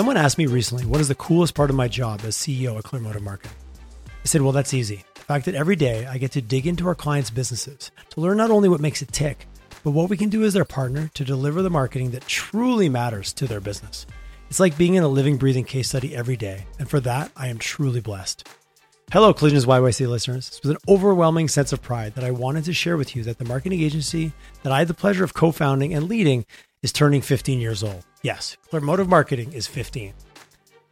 Someone asked me recently, what is the coolest part of my job as CEO at ClearMotive Marketing? I said, well, that's easy. The fact that every day I get to dig into our clients' businesses to learn not only what makes it tick, but what we can do as their partner to deliver the marketing that truly matters to their business. It's like being in a living, breathing case study every day. And for that, I am truly blessed. Hello, Collisions YYC listeners. It's with an overwhelming sense of pride that I wanted to share with you that the marketing agency that I had the pleasure of co-founding and leading is turning 15 years old. Yes, ClearMotive Marketing is 15.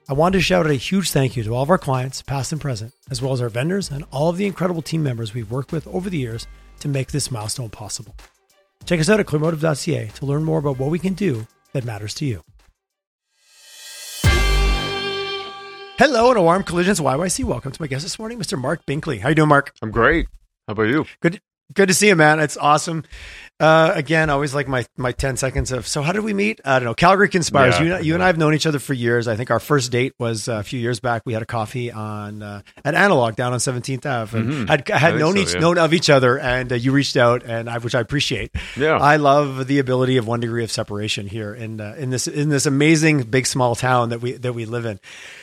I want to shout out a huge thank you to all of our clients, past and present, as well as our vendors and all of the incredible team members we've worked with over the years to make this milestone possible. Check us out at clearmotive.ca to learn more about what we can do that matters to you. Hello and a warm Collisions YYC. Welcome to my guest this morning, Mr. Mark Binkley. How you doing, Mark? I'm great. How about you? Good to see you, man. It's awesome. Again, I always like my 10 seconds of, so how did we meet? I don't know. Calgary conspires. Yeah, you and I have known each other for years. I think our first date was a few years back. We had a coffee on at Analog down on 17th Ave. And known of each other, and you reached out, and which I appreciate. Yeah, I love the ability of one degree of separation here in this amazing big small town that we live in.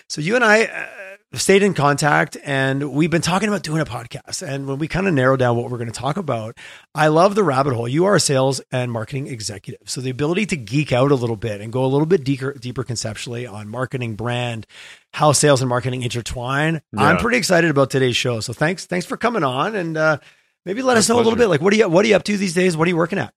So you and I stayed in contact, and we've been talking about doing a podcast. And when we kind of narrow down what we're going to talk about, I love the rabbit hole. You are a sales and marketing executive. So the ability to geek out a little bit and go a little bit deeper conceptually on marketing, brand, how sales and marketing intertwine. Yeah. I'm pretty excited about today's show. So thanks for coming on, and maybe let us know a little bit, like, what are you up to these days? What are you working at?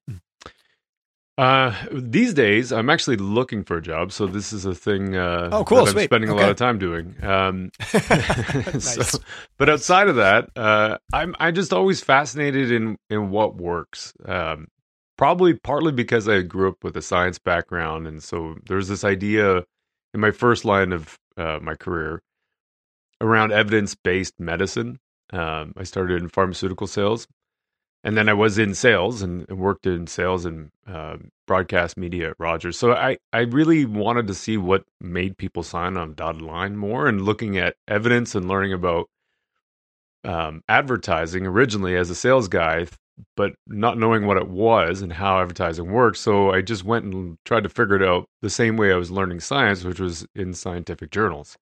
These days, I'm actually looking for a job, so this is a thing that I'm spending a lot of time doing. Nice. So, but outside of that, I'm just always fascinated in what works. Probably partly because I grew up with a science background, and so there's this idea in my first line of my career around evidence-based medicine. I started in pharmaceutical sales. And then I was in sales and worked in sales and broadcast media at Rogers. So I really wanted to see what made people sign on dotted line more, and looking at evidence and learning about advertising originally as a sales guy, but not knowing what it was and how advertising works. So I just went and tried to figure it out the same way I was learning science, which was in scientific journals,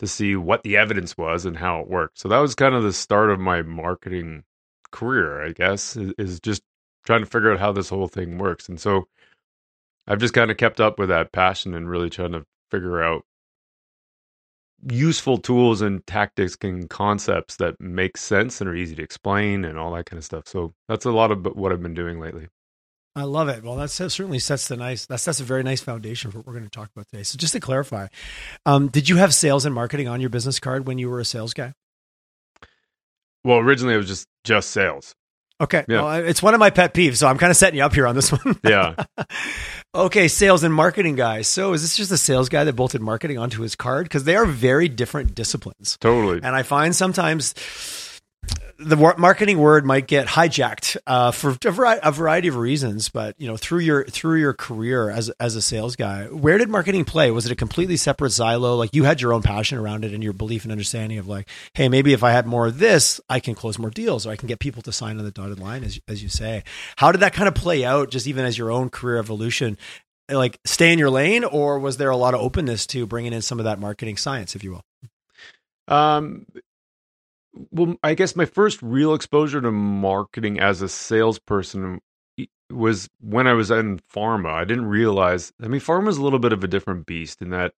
to see what the evidence was and how it worked. So that was kind of the start of my marketing career, I guess, is just trying to figure out how this whole thing works. And so I've just kind of kept up with that passion and really trying to figure out useful tools and tactics and concepts that make sense and are easy to explain and all that kind of stuff. So that's a lot of what I've been doing lately. I love it. Well, that certainly sets that's a very nice foundation for what we're going to talk about today. So just to clarify, did you have sales and marketing on your business card when you were a sales guy? Well, originally it was just sales. Okay. Yeah. Well, it's one of my pet peeves, so I'm kind of setting you up here on this one. Yeah. Okay, sales and marketing guys. So is this just a sales guy that bolted marketing onto his card? Because they are very different disciplines. Totally. And I find sometimes the marketing word might get hijacked for a variety of reasons. But you know, through your career as a sales guy, where did marketing play? Was it a completely separate silo? Like, you had your own passion around it and your belief and understanding of, like, hey, maybe if I had more of this, I can close more deals, or I can get people to sign on the dotted line, as you say. How did that kind of play out, just even as your own career evolution? Like, stay in your lane, or was there a lot of openness to bringing in some of that marketing science, if you will? Well, I guess my first real exposure to marketing as a salesperson was when I was in pharma. I didn't realize, I mean, pharma is a little bit of a different beast, in that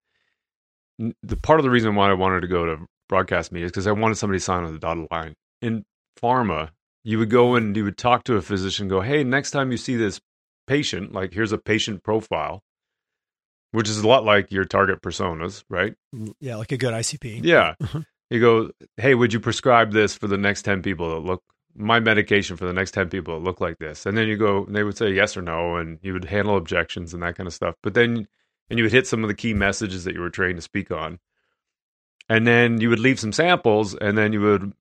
the part of the reason why I wanted to go to broadcast media is because I wanted somebody to sign on the dotted line. In pharma, you would go and you would talk to a physician, go, hey, next time you see this patient, like, here's a patient profile, which is a lot like your target personas, right? Yeah, like a good ICP. Yeah. You go, hey, would you prescribe this for the next 10 people that look, my medication for the next 10 people that look like this? And then you go, and they would say yes or no, and you would handle objections and that kind of stuff. But then, and you would hit some of the key messages that you were trained to speak on. And then you would leave some samples, and then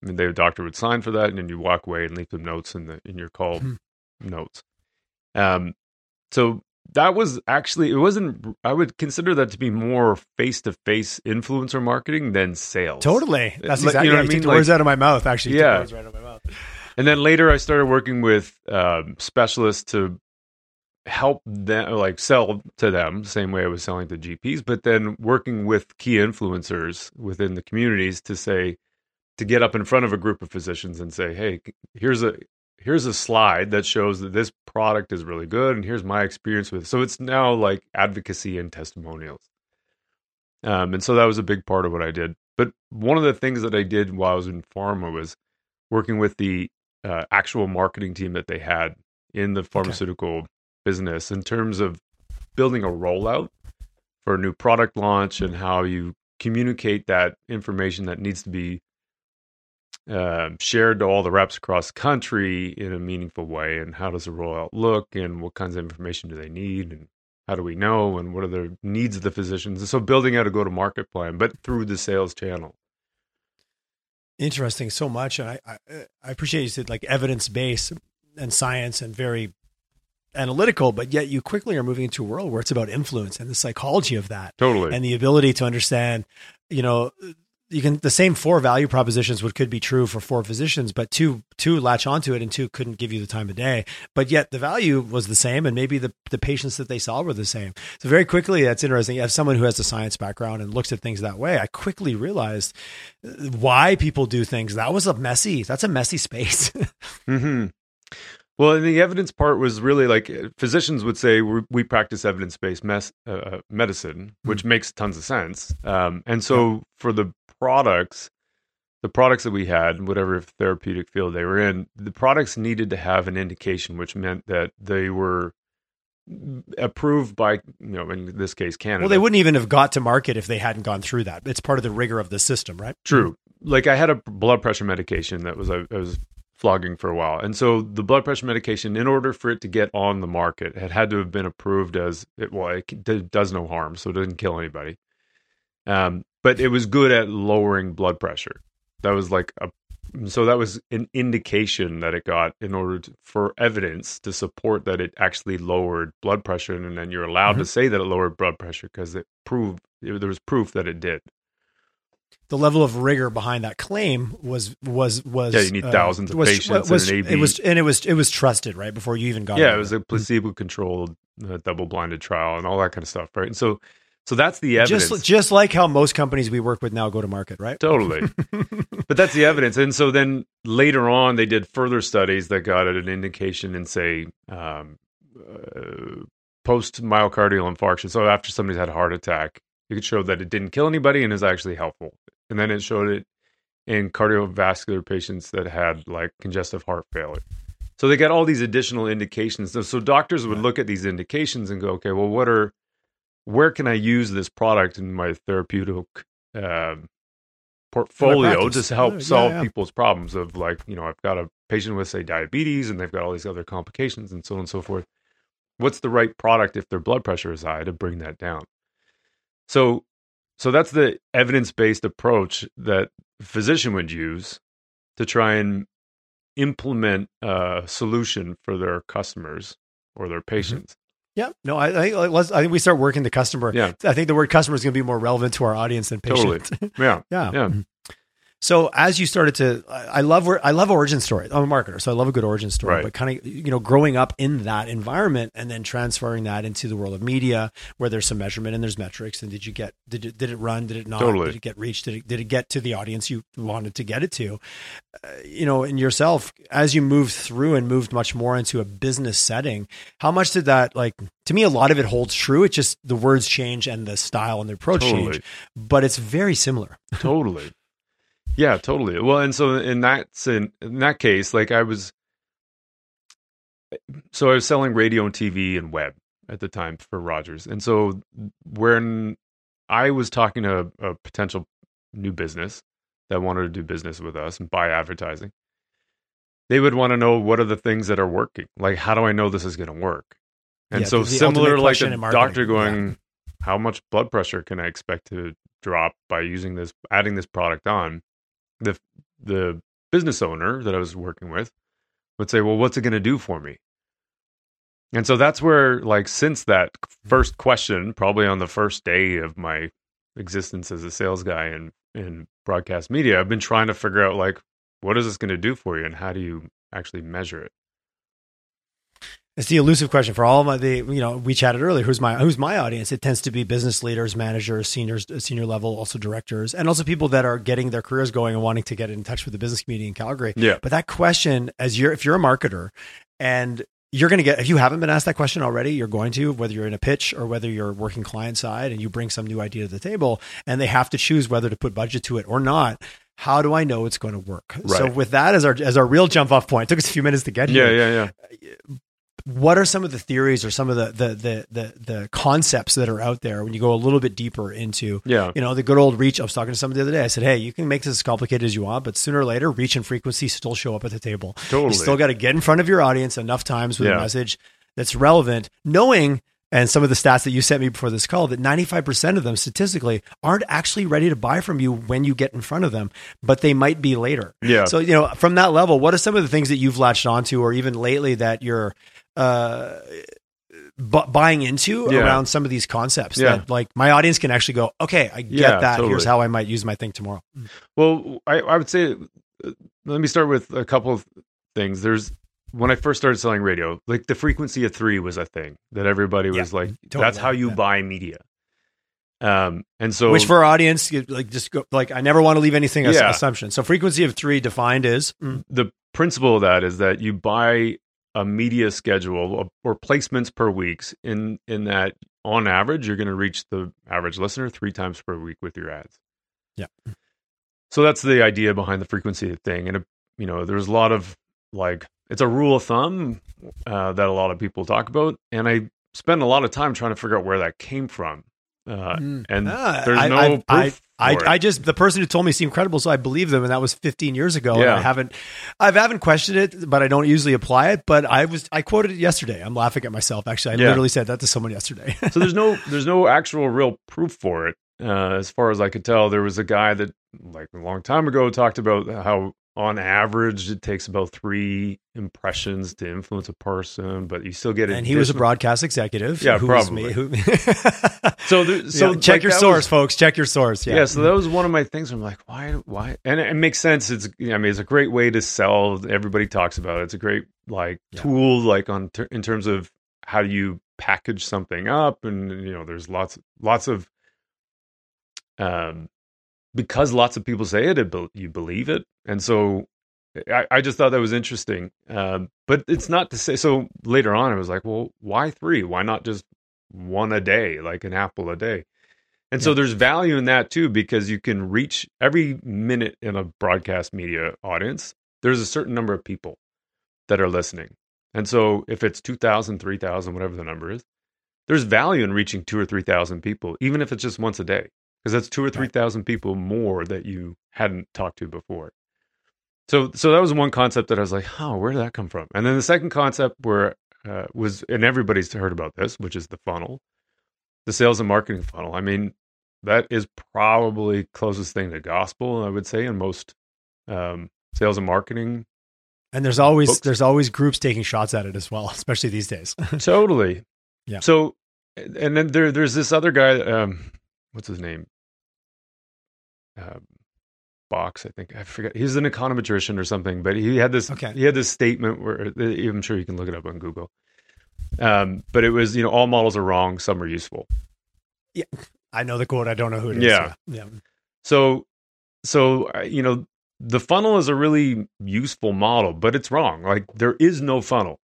the doctor would sign for that, and then you walk away and leave them notes in your call notes. So that was actually, I would consider that to be more face-to-face influencer marketing than sales. Totally. That's exactly, you know what I mean? Took the words out of my mouth, actually. Yeah. Took the words right out of my mouth. And then later I started working with specialists to help them, like sell to them the same way I was selling to GPs, but then working with key influencers within the communities to say, to get up in front of a group of physicians and say, hey, here's a slide that shows that this product is really good, and here's my experience with it. So it's now like advocacy and testimonials. And so that was a big part of what I did. But one of the things that I did while I was in pharma was working with the actual marketing team that they had in the pharmaceutical business in terms of building a rollout for a new product launch and how you communicate that information that needs to be shared to all the reps across the country in a meaningful way, and how does the rollout look, and what kinds of information do they need, and how do we know, and what are the needs of the physicians? And so building out a go-to-market plan, but through the sales channel. Interesting, so much. And I appreciate you said like evidence-based and science and very analytical, but yet you quickly are moving into a world where it's about influence and the psychology of that. Totally. And the ability to understand, you know, you can, the same four value propositions would could be true for four physicians, but two latch onto it and two couldn't give you the time of day, but yet the value was the same. And maybe the patients that they saw were the same. So very quickly, that's interesting. As someone who has a science background and looks at things that way, I quickly realized why people do things. That was a messy space. Mm-hmm. Well, and the evidence part was really like physicians would say we practice evidence-based medicine, which makes tons of sense. And so for the products that we had, whatever therapeutic field they were in, the products needed to have an indication, which meant that they were approved by, you know, in this case, Canada. Well, they wouldn't even have got to market if they hadn't gone through that. It's part of the rigor of the system, right? True. Like I had a blood pressure medication that I was flogging for a while. And so the blood pressure medication, in order for it to get on the market, it had to have been approved as, it does no harm, so it doesn't kill anybody. But it was good at lowering blood pressure. That was that was an indication that it got in order for evidence to support that it actually lowered blood pressure. And then you're allowed to say that it lowered blood pressure because there was proof that it did. The level of rigor behind that claim was you need thousands of patients and an AB. It was trusted right before you even got it was a placebo-controlled double-blinded trial and all that kind of stuff, right? And so that's the evidence. Just like how most companies we work with now go to market, right? Totally. But that's the evidence. And so then later on, they did further studies that got at an indication in, say, post-myocardial infarction. So after somebody's had a heart attack, you could show that it didn't kill anybody and is actually helpful. And then it showed it in cardiovascular patients that had like congestive heart failure. So they got all these additional indications. So doctors would look at these indications and go, okay, well, where can I use this product in my therapeutic portfolio to help solve people's problems of, like, you know, I've got a patient with, say, diabetes, and they've got all these other complications and so on and so forth. What's the right product if their blood pressure is high to bring that down? So that's the evidence-based approach that a physician would use to try and implement a solution for their customers or their patients. Yeah, no, I think we start working the customer. Yeah. I think the word customer is going to be more relevant to our audience than patient. Totally. Yeah. Yeah. So as you started to, I love origin stories. I'm a marketer, so I love a good origin story, right. But kind of, you know, growing up in that environment and then transferring that into the world of media where there's some measurement and there's metrics. And did it run? Did it not? Totally. Did it get reached? Did it get to the audience you wanted to get it to? You know, and yourself, as you moved through and moved much more into a business setting, how much did that, like, to me, a lot of it holds true. It's just the words change and the style and the approach change, but it's very similar. Totally. Yeah, totally. Well, and so in that case, like I was selling radio and TV and web at the time for Rogers. And so when I was talking to a potential new business that wanted to do business with us and buy advertising, they would want to know what are the things that are working. Like, how do I know this is going to work? And so similar, like a doctor going, how much blood pressure can I expect to drop by adding this product on? The business owner that I was working with would say, well, what's it going to do for me? And so that's where, like, since that first question, probably on the first day of my existence as a sales guy in broadcast media, I've been trying to figure out, like, what is this going to do for you and how do you actually measure it? It's the elusive question for all of my, we chatted earlier, who's my audience? It tends to be business leaders, managers, senior level, also directors, and also people that are getting their careers going and wanting to get in touch with the business community in Calgary. Yeah. But that question, if you're a marketer and you're going to get, if you haven't been asked that question already, you're going to, whether you're in a pitch or whether you're working client side and you bring some new idea to the table and they have to choose whether to put budget to it or not. How do I know it's going to work? Right. So with that as our real jump off point, it took us a few minutes to get here. Yeah. What are some of the theories or some of the concepts that are out there when you go a little bit deeper into, the good old reach? I was talking to somebody the other day. I said, hey, you can make this as complicated as you want, but sooner or later, reach and frequency still show up at the table. Totally. You still got to get in front of your audience enough times with a message that's relevant, knowing, and some of the stats that you sent me before this call, that 95% of them statistically aren't actually ready to buy from you when you get in front of them, but they might be later. Yeah. So, from that level, what are some of the things that you've latched onto or even lately that you're buying into around some of these concepts that like my audience can actually go, okay, I get that. Totally. Here's how I might use my thing tomorrow. Well, I would say, let me start with a couple of things. When I first started selling radio, like the frequency of 3 was a thing that everybody was like, totally, that's how you buy media. And so, which for our audience, I never want to leave anything assumption. So frequency of 3 defined is the principle of that is that you buy a media schedule or placements per weeks in that on average, you're going to reach the average listener 3 times per week with your ads. Yeah. So that's the idea behind the frequency thing. And, there's a lot of it's a rule of thumb that a lot of people talk about. And I spend a lot of time trying to figure out where that came from. There's no proof. The person who told me seemed credible, so I believe them, and that was 15 years ago. Yeah. And I haven't questioned it, but I don't usually apply it. But I quoted it yesterday. I'm laughing at myself. Actually, I literally said that to someone yesterday. So there's no actual real proof for it. As far as I could tell, there was a guy that a long time ago talked about how on average it takes about 3 impressions to influence a person, but you still get it. And he was a broadcast executive. Yeah, probably. So check your source, folks. Check your source. Yeah. Yeah. So that was one of my things. I'm like, why? And it makes sense. It's a great way to sell. Everybody talks about it. It's a great tool, in terms of how you package something up. And there's lots of, because lots of people say it, you believe it. And so I just thought that was interesting. But it's not to say, so later on, I was like, well, why 3? Why not just 1 a day, like an apple a day? And so there's value in that too, because you can reach every minute in a broadcast media audience. There's a certain number of people that are listening. And so if it's 2,000, 3,000, whatever the number is, there's value in reaching 2,000 or 3,000 people, even if it's just once a day. Because that's 2,000 or 3,000 people more that you hadn't talked to before. So that was one concept that I was like, oh, where did that come from? And then the second concept was, and everybody's heard about this, which is the funnel, the sales and marketing funnel. I mean, that is probably closest thing to gospel, I would say, in most sales and marketing. And there's always groups taking shots at it as well, especially these days. Totally. Yeah. So, and then there's this other guy, what's his name? Box, I think. I forget. He's an econometrician or something, but he had this statement where, I'm sure you can look it up on Google. But it was, all models are wrong, some are useful. Yeah. I know the quote. I don't know who it is. Yeah. So, the funnel is a really useful model, but it's wrong. There is no funnel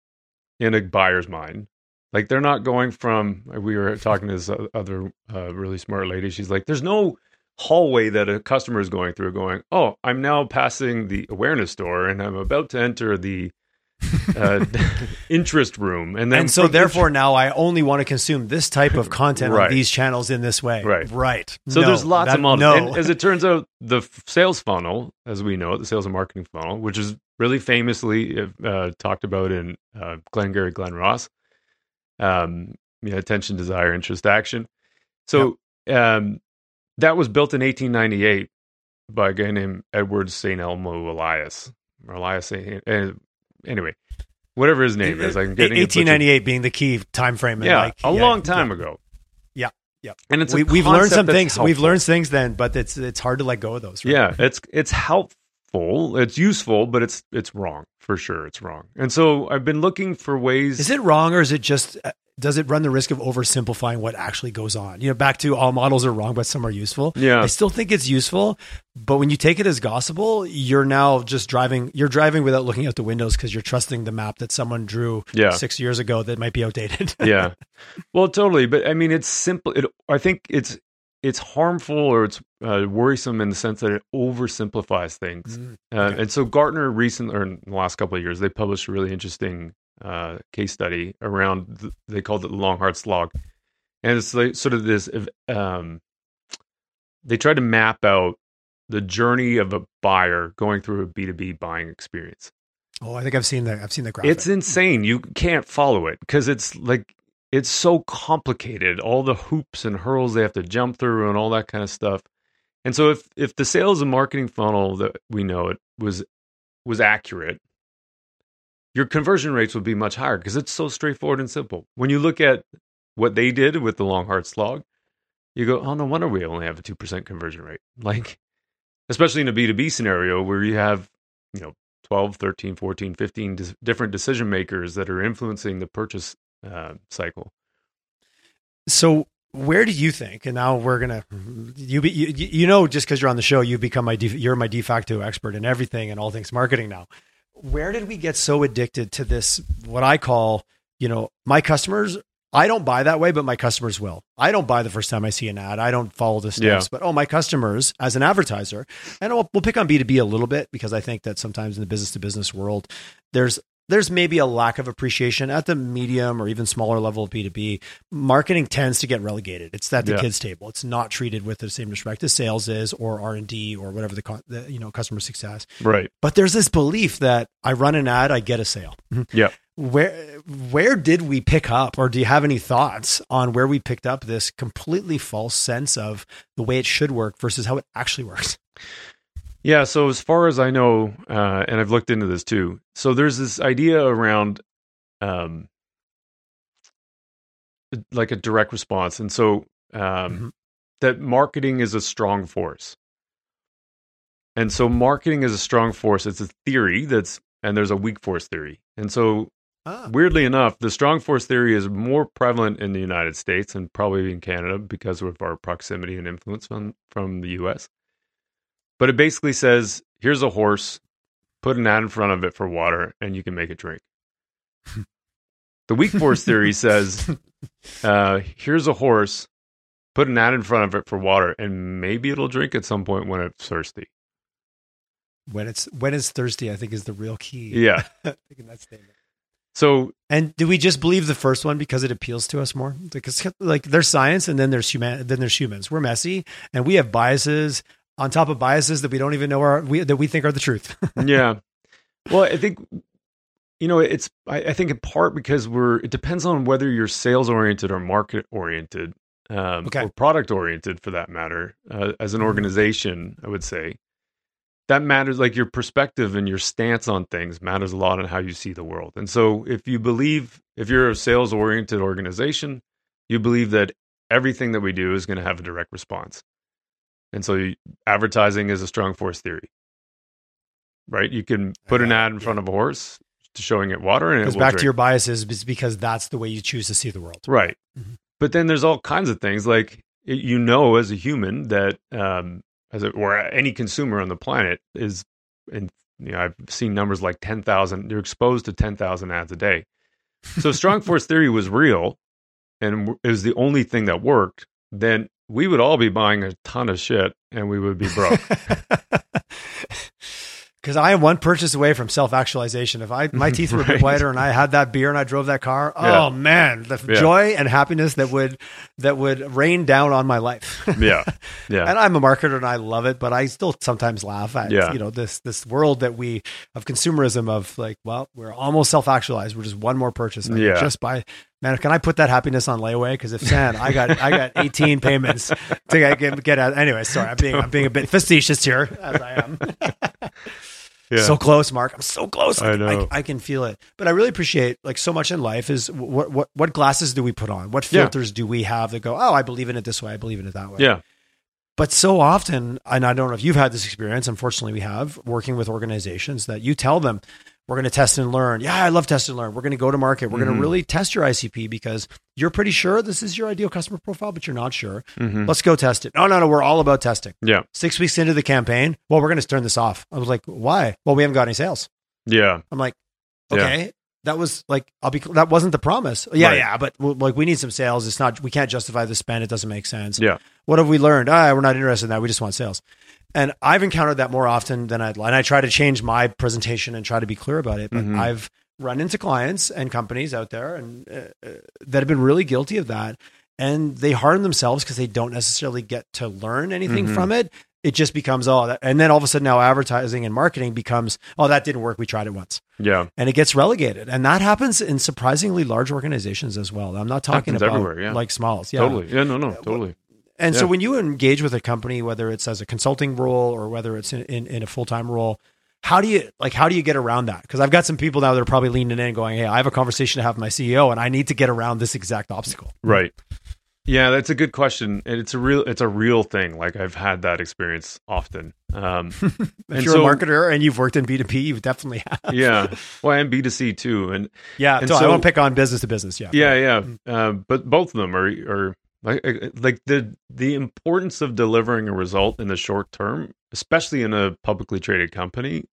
in a buyer's mind. They're not going from, we were talking to this other really smart lady. She's like, there's no hallway that a customer is going through going, oh, I'm now passing the awareness door and I'm about to enter the interest room. And so therefore now I only want to consume this type of content on these channels in this way. Right. So there's lots of models. No. And as it turns out, the sales funnel, as we know it, the sales and marketing funnel, which is really famously talked about in Glengarry Glen Ross, attention, desire, interest, action. So, that was built in 1898 by a guy named Edward St. Elmo Elias. Anyway, whatever his name is. 1898 being the key time frame. Long time ago. Yeah. Yeah. And it's we've learned some things. Helpful. We've learned things then, but it's hard to let go of those. Right? Yeah. It's helpful useful. It's useful, but it's wrong for sure. It's wrong. And so I've been looking for ways. Is it wrong, or is it just, does it run the risk of oversimplifying what actually goes on? You know, back to all models are wrong, but some are useful. Yeah. I still think it's useful, but when you take it as gospel, you're now just driving, you're driving without looking out the windows because you're trusting the map that someone drew 6 years ago that might be outdated. Yeah. Well, totally. But I mean, it's simple. I think it's harmful, or it's worrisome in the sense that it oversimplifies things. And so Gartner recently, or in the last couple of years, they published a really interesting case study around, they called it the long, hard slog. And it's like sort of this, they tried to map out the journey of a buyer going through a B2B buying experience. Oh, I think I've seen the graphic. It's insane. You can't follow it because it's like, it's so complicated, all the hoops and hurdles they have to jump through and all that kind of stuff. And so if the sales and marketing funnel that we know it was accurate, your conversion rates would be much higher because it's so straightforward and simple. When you look at what they did with the long, hard slog, you go, oh, no wonder we only have a 2% conversion rate. Like, especially in a B2B scenario where you have, 12, 13, 14, 15 different decision makers that are influencing the purchase cycle. So where do you think, and now we're going to, just because you're on the show, you've become you're my de facto expert in everything and all things marketing now. Where did we get so addicted to this, what I call, my customers, I don't buy that way, but my customers will. I don't buy the first time I see an ad. I don't follow the steps, but my customers as an advertiser, and we'll pick on B2B a little bit because I think that sometimes in the business to business world, there's maybe a lack of appreciation at the medium or even smaller level of B2B. Marketing tends to get relegated. It's at the kids' table. It's not treated with the same respect as sales is, or R&D, or whatever the customer success. Right. But there's this belief that I run an ad, I get a sale. Yeah. Where did we pick up, or do you have any thoughts on where we picked up this completely false sense of the way it should work versus how it actually works? Yeah. So as far as I know, and I've looked into this too. So there's this idea around, like a direct response. And so, that marketing is a strong force. And so marketing is a strong force. It's a theory and there's a weak force theory. And so weirdly enough, the strong force theory is more prevalent in the United States and probably in Canada because of our proximity and influence from the US. But it basically says, here's a horse, put an ad in front of it for water, and you can make it drink. The weak force theory says, here's a horse, put an ad in front of it for water, and maybe it'll drink at some point when it's thirsty. When it's thirsty, I think, is the real key. Yeah. I think in that statement. So, and do we just believe the first one because it appeals to us more? Because like there's science, and then there's humans. We're messy, and we have biases on top of biases that we don't even know that we think are the truth. Yeah. Well, I think, I think in part because it depends on whether you're sales oriented or market oriented, or product oriented for that matter, as an organization, I would say that matters. Like your perspective and your stance on things matters a lot on how you see the world. And so if you're a sales oriented organization, you believe that everything that we do is going to have a direct response. And so advertising is a strong force theory, right? You can put an ad in front of a horse showing it water, and it goes back to your biases because that's the way you choose to see the world. Right. Mm-hmm. But then there's all kinds of things like, as a human that, or any consumer on the planet is, and I've seen numbers like 10,000, you're exposed to 10,000 ads a day. So strong force theory was real and it was the only thing that worked. Then we would all be buying a ton of shit and we would be broke. Because I am one purchase away from self-actualization. If my teeth were a bit whiter and I had that beer and I drove that car, oh man, the joy and happiness that would rain down on my life. Yeah. Yeah. And I'm a marketer and I love it, but I still sometimes laugh at this world that we of consumerism of like, well, we're almost self-actualized. We're just one more purchase. Yeah. Just buy. Man, can I put that happiness on layaway? Because if Sam, I got 18 payments to get out. Anyway, sorry, I'm being a bit facetious here, as I am. Yeah. So close, Mark. I'm so close. I know. I can feel it. But I really appreciate like so much in life is what glasses do we put on? What filters do we have that go? Oh, I believe in it this way. I believe in it that way. Yeah. But so often, and I don't know if you've had this experience, unfortunately we have, working with organizations that you tell them, we're going to test and learn. Yeah, I love test and learn. We're going to go to market. We're going to really test your ICP because you're pretty sure this is your ideal customer profile, but you're not sure. Let's go test it. No. We're all about testing. Yeah. 6 weeks into the campaign, well, we're going to turn this off. I was like, why? Well, we haven't got any sales. Yeah. I'm like, okay. Yeah. That was like, that wasn't the promise. Yeah, right. Yeah, but like we need some sales. It's not, we can't justify the spend. It doesn't make sense. Yeah. What have we learned? We're not interested in that. We just want sales. And I've encountered that more often than I'd like. And I try to change my presentation and try to be clear about it. But I've run into clients and companies out there and that have been really guilty of that. And they harm themselves because they don't necessarily get to learn anything from it. It just becomes, and then all of a sudden now advertising and marketing becomes, oh, that didn't work. We tried it once. Yeah. And it gets relegated. And that happens in surprisingly large organizations as well. I'm not talking about like smalls. Yeah. Totally. Yeah, totally. And so when you engage with a company, whether it's as a consulting role or whether it's in a full-time role, how do you get around that? Because I've got some people now that are probably leaning in going, hey, I have a conversation to have with my CEO and I need to get around this exact obstacle. Right. Yeah, that's a good question. And it's a real thing. Like I've had that experience often. If you're a marketer and you've worked in B2B, you definitely have. Yeah. Well, and B2C too. And yeah, and so I won't pick on business to business. Yeah. Yeah. Yeah. But both of them are like the importance of delivering a result in the short term, especially in a publicly traded company.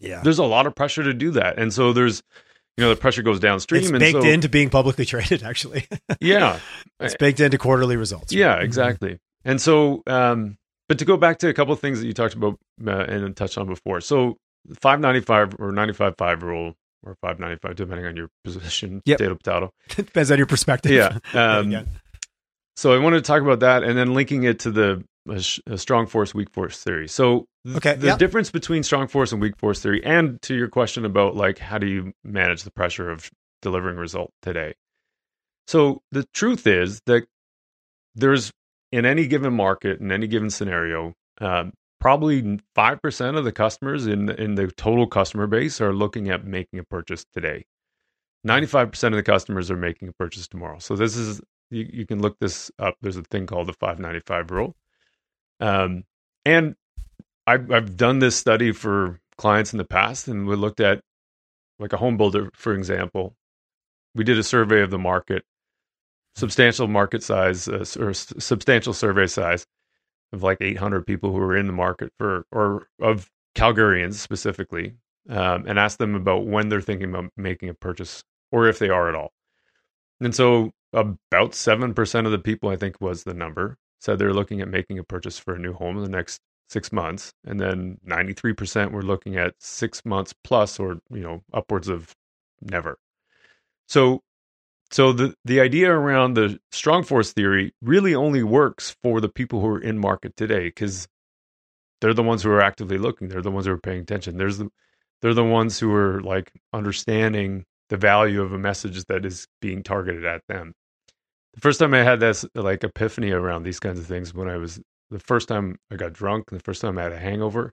Yeah. There's a lot of pressure to do that. And so there's, the pressure goes downstream. It's baked into being publicly traded, actually. Yeah. It's baked into quarterly results. Right? Yeah, exactly. And so, but to go back to a couple of things that you talked about and touched on before. So 595 or 95-5 rule or 595, depending on your position, potato, potato. Depends on your perspective. Yeah. So I wanted to talk about that and then linking it to the strong force, weak force theory. So the difference between strong force and weak force theory, and to your question about like, how do you manage the pressure of delivering result today? So the truth is that there's in any given market, in any given scenario, probably 5% of the customers in the total customer base are looking at making a purchase today. 95% of the customers are making a purchase tomorrow. So this is, you can look this up. There's a thing called the 595 rule. And I've done this study for clients in the past, and we looked at like a home builder, for example. We did a survey of the market, substantial market size, or substantial survey size of like 800 people who were in the market of Calgarians specifically, and asked them about when they're thinking about making a purchase or if they are at all. And so about 7% of the people, I think was the number, said they're looking at making a purchase for a new home in the next 6 months. And then 93% were looking at 6 months plus, or, upwards of never. So the idea around the strong force theory really only works for the people who are in market today, because they're the ones who are actively looking. They're the ones who are paying attention. They're the ones who are like understanding the value of a message that is being targeted at them. The first time I had this like epiphany around these kinds of things, when I was the first time I got drunk, the first time I had a hangover,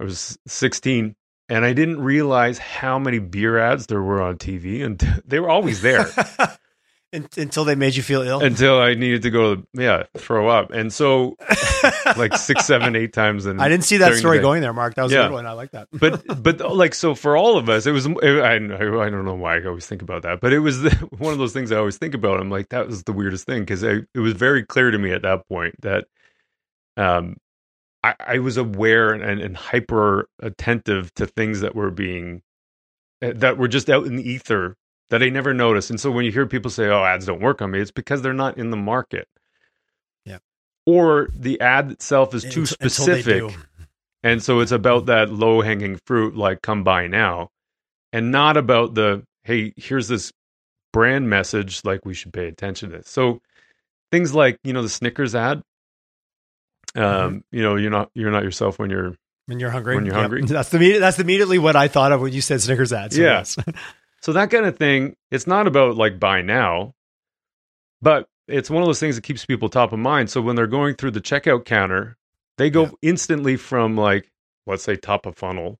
I was 16, and I didn't realize how many beer ads there were on TV, and they were always there until they made you feel ill. Until I needed to go to throw up, and so like 6, 7, 8 times. And I didn't see that story going there, Mark. That was a good one. I like that. but like so for all of us, it was. I don't know why I always think about that, but it was one of those things I always think about. I'm like, that was the weirdest thing, because it was very clear to me at that point that I was aware and hyper attentive to things that were just out in the ether, that I never noticed. And so when you hear people say, oh, ads don't work on me, it's because they're not in the market. Yeah. Or the ad itself is too specific. And so it's about that low hanging fruit, like come buy now, and not about the, hey, here's this brand message, like we should pay attention to this. So things like, the Snickers ad, you're not yourself when you're hungry. When you're hungry. That's immediately what I thought of when you said Snickers ads. So yeah. Yes. So that kind of thing, it's not about like buy now, but it's one of those things that keeps people top of mind. So when they're going through the checkout counter, they go instantly from like, let's say top of funnel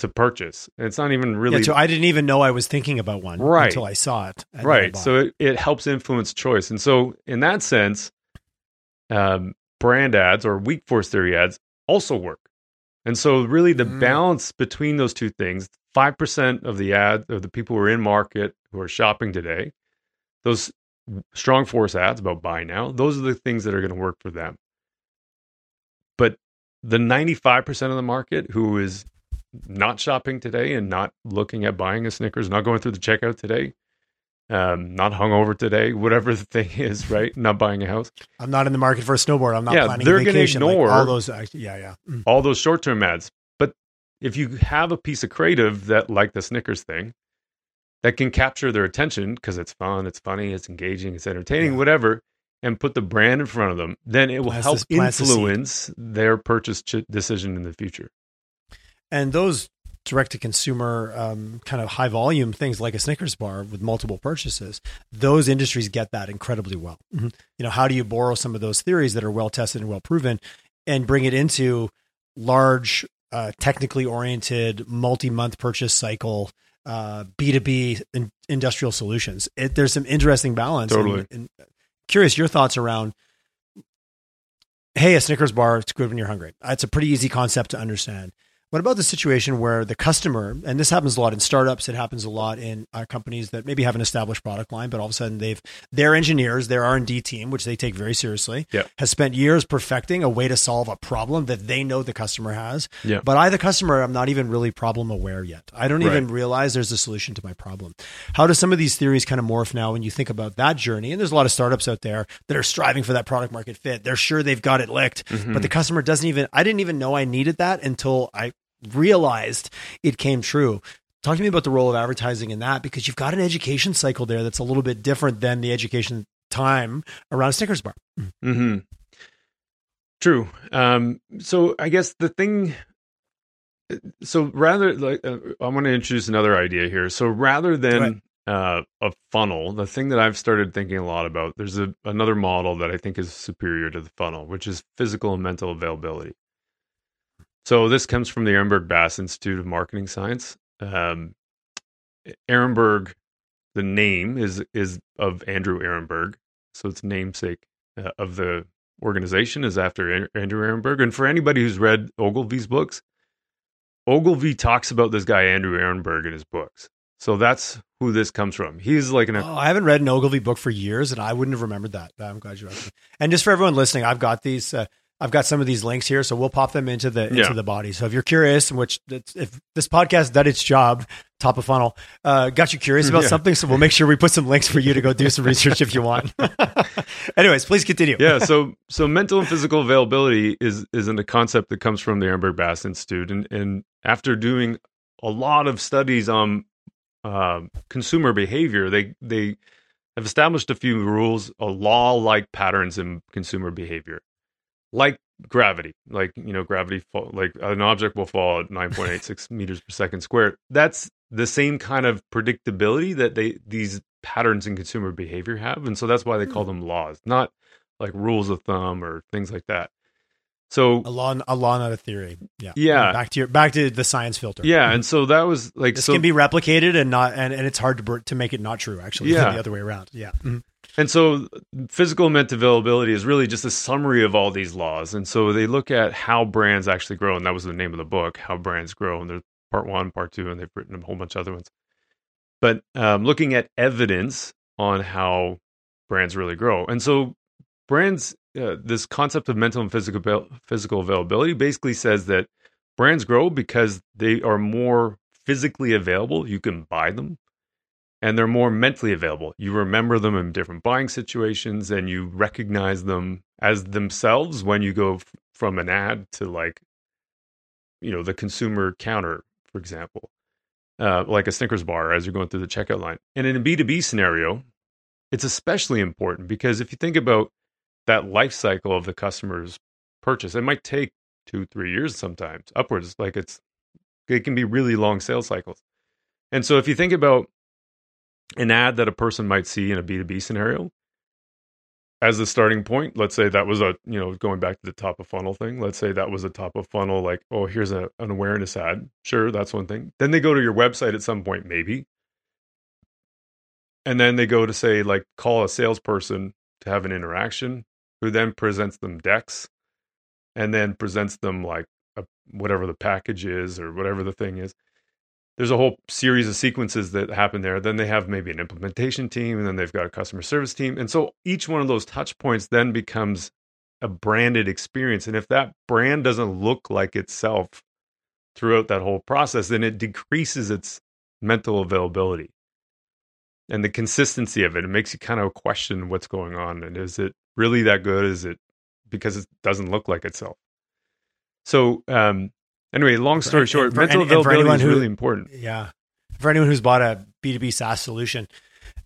to purchase. And it's not even really... Yeah, so I didn't even know I was thinking about one until I saw it. Right. So it helps influence choice. And so in that sense, brand ads or weak force theory ads also work. And so really the balance between those two things, 5% of the ads of the people who are in market who are shopping today, those strong force ads about buy now, those are the things that are going to work for them. But the 95% of the market who is not shopping today and not looking at buying a Snickers, not going through the checkout today, not hungover today, whatever the thing is, right? Not buying a house. I'm not in the market for a snowboard. I'm not planning a vacation. They're going to ignore all those. All those short-term ads. But if you have a piece of creative that, like the Snickers thing, that can capture their attention because it's fun, it's funny, it's engaging, it's entertaining, whatever, and put the brand in front of them, then it will help influence their purchase decision in the future. And those direct-to-consumer kind of high-volume things like a Snickers bar with multiple purchases, those industries get that incredibly well. Mm-hmm. You know, how do you borrow some of those theories that are well-tested and well-proven and bring it into large, technically oriented, multi-month purchase cycle, B2B industrial solutions? There's some interesting balance. Totally. And curious your thoughts around, hey, a Snickers bar, it's good when you're hungry. It's a pretty easy concept to understand. What about the situation where the customer, and this happens a lot in startups, it happens a lot in companies that maybe have an established product line, but all of a sudden their engineers, their R&D team, which they take very seriously, has spent years perfecting a way to solve a problem that they know the customer has. Yep. But I, the customer, I'm not even really problem aware yet. I don't even realize there's a solution to my problem. How do some of these theories kind of morph now when you think about that journey? And there's a lot of startups out there that are striving for that product market fit. They're sure they've got it licked, but the customer doesn't even, I didn't even know I needed that until I realized it came true. Talk to me about the role of advertising in that, because you've got an education cycle there that's a little bit different than the education time around a Snickers bar. Mm-hmm. True. So I guess the thing, I want to introduce another idea here. So rather than a funnel, the thing that I've started thinking a lot about, there's another model that I think is superior to the funnel, which is physical and mental availability. So this comes from the Ehrenberg Bass Institute of Marketing Science. Ehrenberg, the name is of Andrew Ehrenberg. So it's namesake of the organization is after Andrew Ehrenberg. And for anybody who's read Ogilvy's books, Ogilvy talks about this guy, Andrew Ehrenberg, in his books. So that's who this comes from. He's like I haven't read an Ogilvy book for years and I wouldn't have remembered that. I'm glad you asked me. And just for everyone listening, I've got some of these links here, so we'll pop them into the the body. So if you're curious, if this podcast did its job, top of funnel, got you curious about something, so we'll make sure we put some links for you to go do some research if you want. Anyways, please continue. So mental and physical availability isn't a concept that comes from the Ehrenberg Bass Institute, and after doing a lot of studies on consumer behavior, they have established a few rules, a law-like patterns in consumer behavior. Like gravity, like an object will fall at 9.86 meters per second squared. That's the same kind of predictability that these patterns in consumer behavior have. And so that's why they call them laws, not like rules of thumb or things like that. So a law, not a theory. Yeah. Back to the science filter. Yeah. And so that was like, this can be replicated and it's hard to make it not true, actually. Yeah. The other way around. Yeah. Mm-hmm. And so physical and mental availability is really just a summary of all these laws. And so they look at how brands actually grow. And that was the name of the book, How Brands Grow. And there's part one, part two, and they've written a whole bunch of other ones. But looking at evidence on how brands really grow. And so brands, this concept of mental and physical availability basically says that brands grow because they are more physically available. You can buy them. And they're more mentally available. You remember them in different buying situations and you recognize them as themselves when you go from an ad to the consumer counter, for example, like a Snickers bar as you're going through the checkout line. And in a B2B scenario, it's especially important because if you think about that life cycle of the customer's purchase, it might take 2-3 years sometimes, upwards. Like it can be really long sales cycles. And so if you think about an ad that a person might see in a B2B scenario as the starting point, let's say that was going back to the top of funnel thing, let's say that was a top of funnel, like, oh, here's an awareness ad. Sure. That's one thing. Then they go to your website at some point, maybe. And then they go to say, call a salesperson to have an interaction who then presents them decks and then presents them like whatever the package is or whatever the thing is. There's a whole series of sequences that happen there. Then they have maybe an implementation team, and then they've got a customer service team. And so each one of those touch points then becomes a branded experience. And if that brand doesn't look like itself throughout that whole process, then it decreases its mental availability and the consistency of it. It makes you kind of question what's going on. And is it really that good? Is it because it doesn't look like itself? So, anyway, long story short, mental availability is really important. Yeah. For anyone who's bought a B2B SaaS solution,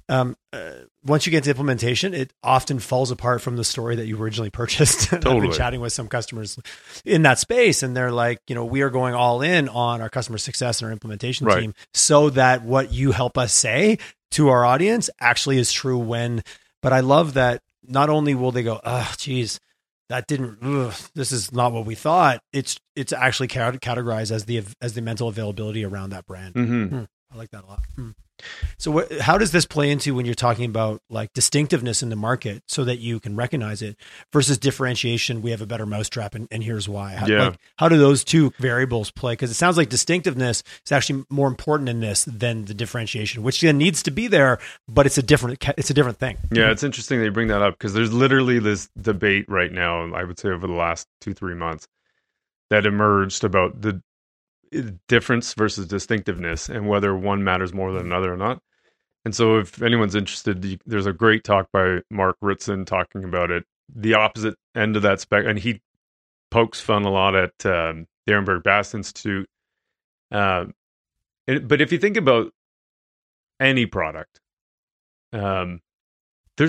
once you get to implementation, it often falls apart from the story that you originally purchased. Totally. I've been chatting with some customers in that space, and they're like, you know, we are going all in on our customer success and our implementation team so that what you help us say to our audience actually is true when, but I love that not only will they go, oh, geez, that didn't, this is not what we thought. It's actually categorized as the mental availability around that brand. Mm-hmm. I like that a lot. So how does this play into when you're talking about like distinctiveness in the market so that you can recognize it versus differentiation? We have a better mousetrap, and here's why. How do those two variables play? Because it sounds like distinctiveness is actually more important in this than the differentiation, which then needs to be there, but it's a different thing. Yeah, it's interesting that you bring that up, because there's literally this debate right now, I would say over the last 2-3 months, that emerged about the difference versus distinctiveness and whether one matters more than another or not. And so if anyone's interested, there's a great talk by Mark Ritson talking about it, the opposite end of that spectrum. And he pokes fun a lot at the Ehrenberg Bass Institute. But if you think about any product, there's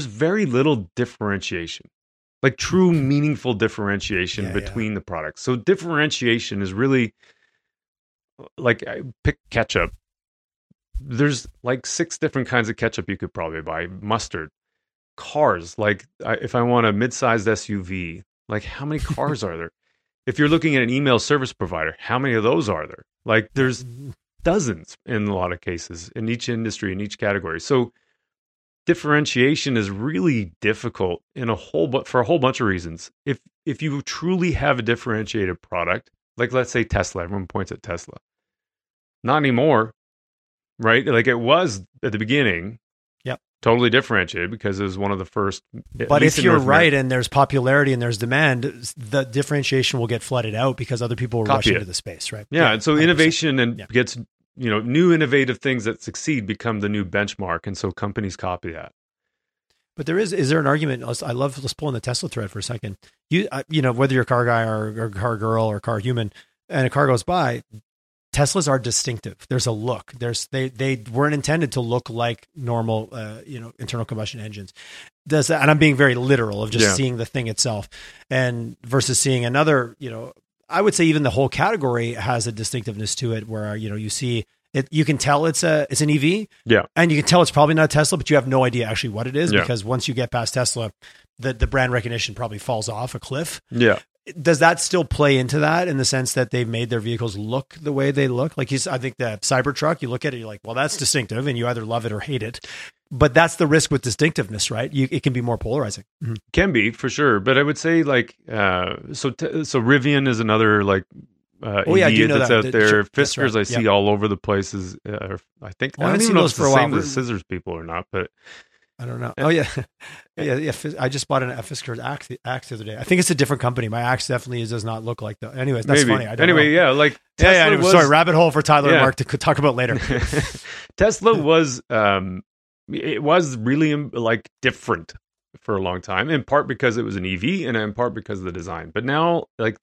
very little differentiation, like true meaningful differentiation between the products. So differentiation is really... like I pick ketchup. There's like 6 different kinds of ketchup you could probably buy. Mustard, cars. Like if I want a mid-sized SUV, like how many cars are there? If you're looking at an email service provider, how many of those are there? Like there's dozens in a lot of cases in each industry, in each category. So differentiation is really difficult for a whole bunch of reasons. If you truly have a differentiated product, like let's say Tesla, everyone points at Tesla. Not anymore, right? Like it was at the beginning, totally differentiated because it was one of the first. But if you're right and there's popularity and there's demand, the differentiation will get flooded out because other people will rush into the space, right? Yeah, and so 100%. Innovation and gets, you know, new innovative things that succeed become the new benchmark, and so companies copy that. But is there an argument? Let's pull in the Tesla thread for a second. You know, whether you're a car guy or car girl or car human, and a car goes by, Teslas are distinctive. There's a look. They weren't intended to look like normal, internal combustion engines. And I'm being very literal of just seeing the thing itself, and versus seeing another. You know, I would say even the whole category has a distinctiveness to it, where you see. You can tell it's an EV, and you can tell it's probably not a Tesla, but you have no idea actually what it is because once you get past Tesla, the brand recognition probably falls off a cliff. Yeah, does that still play into that in the sense that they've made their vehicles look the way they look? Like I think the Cybertruck, you look at it, you're like, well, that's distinctive, and you either love it or hate it. But that's the risk with distinctiveness, right? It can be more polarizing. Mm-hmm. Can be for sure, but I would say so Rivian is another like. That's out there. Fiskars, right. I see all over the places. I think I don't even know if it's the same as scissors people or not, but I don't know. I just bought a Fiskars axe the other day. I think it's a different company. My axe definitely does not look like that. Anyways, that's maybe. Funny. I don't know. Sorry, rabbit hole for Tyler and Mark to talk about later. Tesla was it was really like different for a long time, in part because it was an EV and in part because of the design. But now, like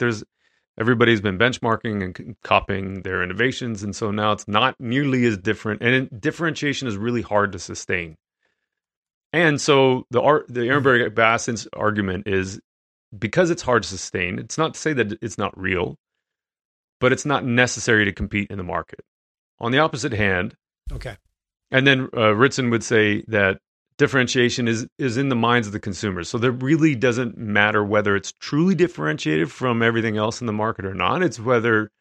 everybody's been benchmarking and copying their innovations. And so now it's not nearly as different. And differentiation is really hard to sustain. And so the Ehrenberg Bass argument is because it's hard to sustain, it's not to say that it's not real, but it's not necessary to compete in the market. On the opposite hand. Okay. And then Ritson would say that differentiation is in the minds of the consumers. So that really doesn't matter whether it's truly differentiated from everything else in the market or not. It's whether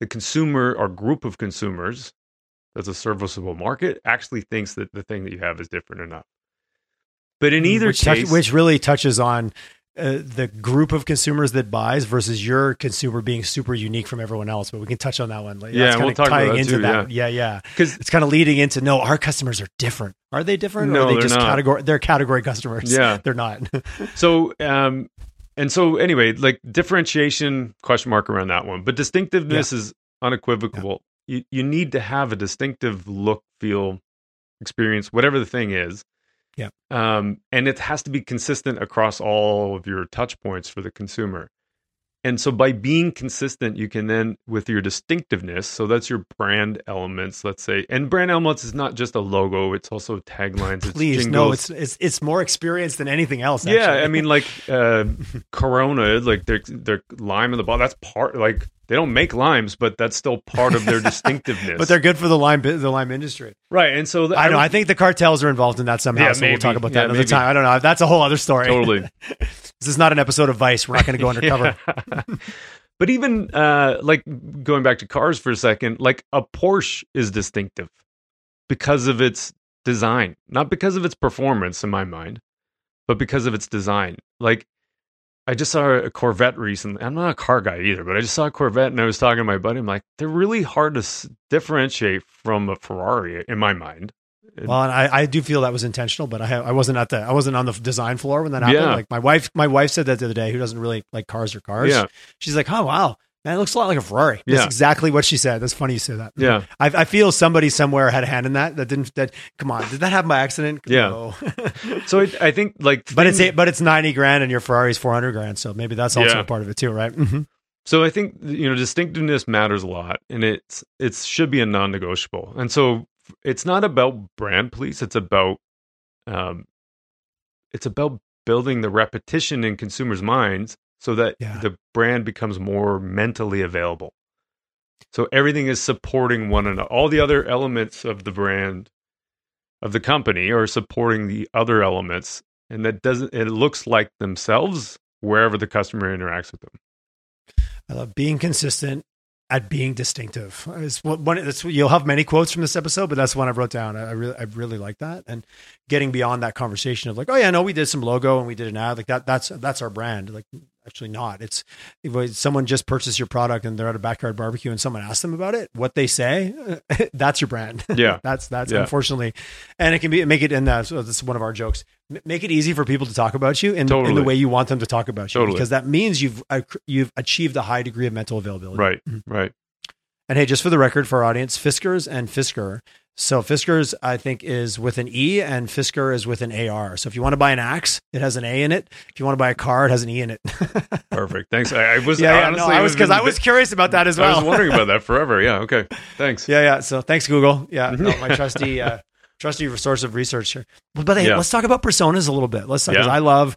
the consumer or group of consumers that's a serviceable market actually thinks that the thing that you have is different or not. But in either case... which really touches on the group of consumers that buys versus your consumer being super unique from everyone else. But we can touch on that one later. Yeah, we'll talk about that too. Yeah. Because it's kind of leading into, no, our customers are different. Are they different? No, or are they just category? They're category customers. Yeah, they're not. So anyway, like differentiation, question mark around that one. But distinctiveness is unequivocal. Yeah. You need to have a distinctive look, feel, experience, whatever the thing is. Yeah. And it has to be consistent across all of your touch points for the consumer. And so by being consistent, you can then, with your distinctiveness, so that's your brand elements, let's say. And brand elements is not just a logo, it's also taglines, it's jingles. No, it's more experience than anything else, actually. Yeah, I mean, like Corona, like their lime in the bottle, that's part, like, they don't make limes, but that's still part of their distinctiveness. But they're good for the lime industry. Right, and so... I know, I think the cartels are involved in that somehow, so maybe. We'll talk about that another time. I don't know, that's a whole other story. Totally. This is not an episode of Vice. We're not going to go undercover. But even like going back to cars for a second, like a Porsche is distinctive because of its design, not because of its performance in my mind, but because of its design. Like I just saw a Corvette recently. I'm not a car guy either, but I just saw a Corvette and I was talking to my buddy. I'm like, they're really hard to differentiate from a Ferrari in my mind. Well, and I do feel that was intentional, but I wasn't on the design floor when that happened. Yeah. Like my wife said that the other day, who doesn't really like cars or cars. Yeah. She's like, oh, wow, man, it looks a lot like a Ferrari. That's exactly what she said. That's funny you say that. Yeah. I feel somebody somewhere had a hand in that come on, did that happen by accident? Yeah. No. So I think like, but it's $90,000 and your Ferrari's $400,000. So maybe that's also a part of it too. Right. Mm-hmm. So I think, distinctiveness matters a lot and it should be a non-negotiable. And so, it's not about brand police. It's about building the repetition in consumers' minds so that the brand becomes more mentally available. So everything is supporting one another. All the other elements of the brand of the company are supporting the other elements, and that doesn't. It looks like themselves wherever the customer interacts with them. I love being consistent. At being distinctive, you'll have many quotes from this episode, but that's one I wrote down. I really like that, and getting beyond that conversation of like, oh yeah, no, we did some logo and we did an ad, like that's our brand. Like actually not. It's if someone just purchased your product and they're at a backyard barbecue and someone asks them about it, what they say, that's your brand. Yeah, that's unfortunately, and it can be so this is one of our jokes. Make it easy for people to talk about you in the way you want them to talk about you, because that means you've achieved a high degree of mental availability. Right, right. And hey, just for the record for our audience, Fiskars and Fisker. So Fiskars, I think, is with an E, and Fisker is with an AR. So if you want to buy an axe, it has an A in it. If you want to buy a car, it has an E in it. Perfect. Thanks. I was curious about that as well. I was wondering about that forever. Yeah. Okay. Thanks. Yeah. So thanks, Google. Yeah. No, my trusty. Trusty resource of research here. But hey, let's talk about personas a little bit. Let's talk, because I love,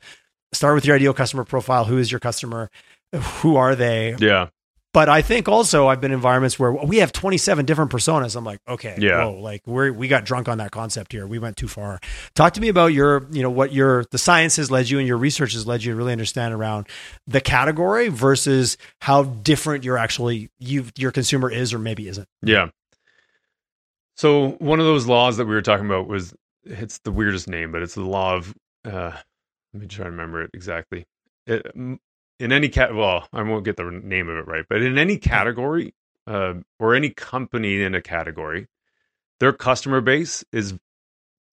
start with your ideal customer profile. Who is your customer? Who are they? Yeah. But I think also I've been in environments where we have 27 different personas. I'm like, okay, whoa, like we got drunk on that concept here. We went too far. Talk to me about the science has led you and your research has led you to really understand around the category versus how different you're actually, your consumer is or maybe isn't. Yeah. So one of those laws that we were talking about was, it's the weirdest name, but it's the law of, let me try to remember it exactly. I won't get the name of it right, but in any category or any company in a category, their customer base is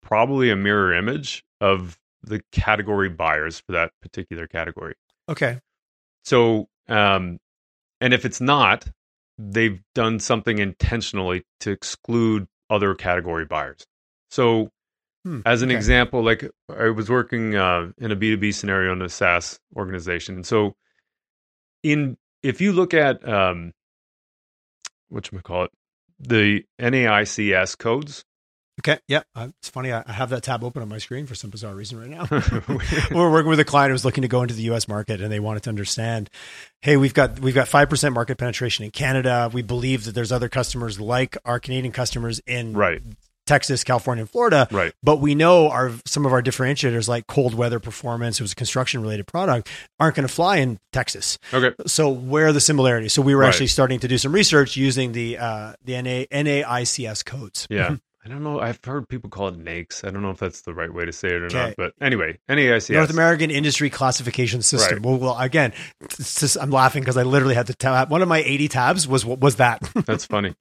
probably a mirror image of the category buyers for that particular category. Okay. So, and if it's not, they've done something intentionally to exclude other category buyers. So as an example, like I was working in a B2B scenario in a SaaS organization. And so if you look at, the NAICS codes. Okay. Yeah. It's funny. I have that tab open on my screen for some bizarre reason right now. We're working with a client who was looking to go into the US market, and they wanted to understand, hey, we've got 5% market penetration in Canada. We believe that there's other customers like our Canadian customers in Texas, California, and Florida. Right. But we know some of our differentiators like cold weather performance, it was a construction related product, aren't going to fly in Texas. Okay. So where are the similarities? So we were actually starting to do some research using the NAICS codes. Yeah. I don't know. I've heard people call it NAICS. I don't know if that's the right way to say it or not. But anyway, NAICS. North American Industry Classification System. Right. Well, again, just, I'm laughing because I literally had to tab. One of my 80 tabs was that. That's funny.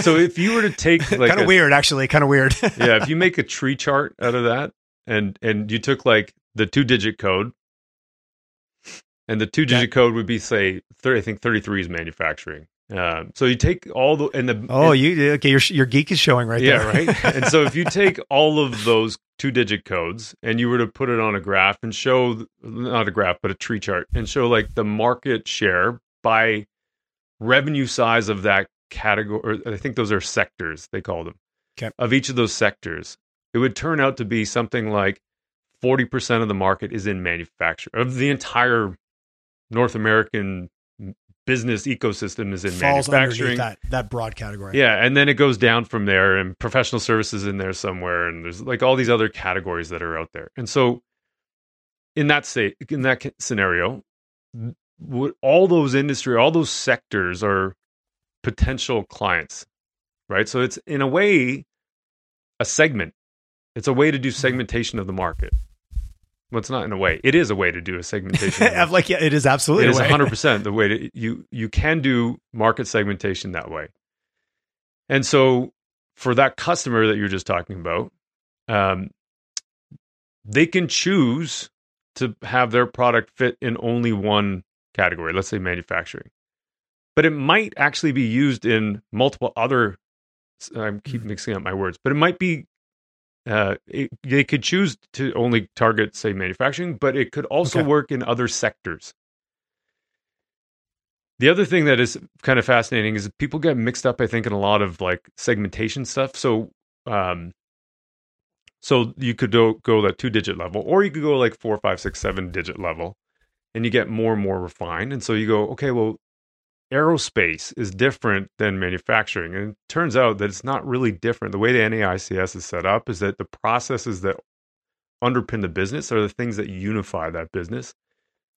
So if you were to take like kind of weird, actually, kind of weird. Yeah. If you make a tree chart out of that and you took like the 2-digit code and the 2-digit code would be, say, 33 is manufacturing. So you take all the your geek is showing right there, right? And so if you take all of those 2-digit codes and you were to put it on a graph and show not a graph but a tree chart and show like the market share by revenue size of that category, or I think those are sectors they call them, of each of those sectors, it would turn out to be something like 40% of the market is in manufacturing of the entire North American business ecosystem is in falls manufacturing. That broad category. Yeah. And then it goes down from there and professional services in there somewhere. And there's like all these other categories that are out there. And so in that scenario, all those industry, all those sectors are potential clients, right? So it's in a way, a segment. It's a way to do segmentation of the market. Well, it's not in a way. It is a way to do a segmentation. It is absolutely. It is 100% the way to, you can do market segmentation that way. And so, for that customer that you're just talking about, they can choose to have their product fit in only one category. Let's say manufacturing, but it might actually be used in multiple other. I keep mixing up my words, but it might be. They could choose to only target, say, manufacturing, but it could also work in other sectors. The other thing that is kind of fascinating is people get mixed up, I think, in a lot of like segmentation stuff. So, so you could go that 2-digit level, or you could go like 4, 5, 6, 7-digit level, and you get more and more refined. And so you go, okay, well, aerospace is different than manufacturing. And it turns out that it's not really different. The way the NAICS is set up is that the processes that underpin the business are the things that unify that business.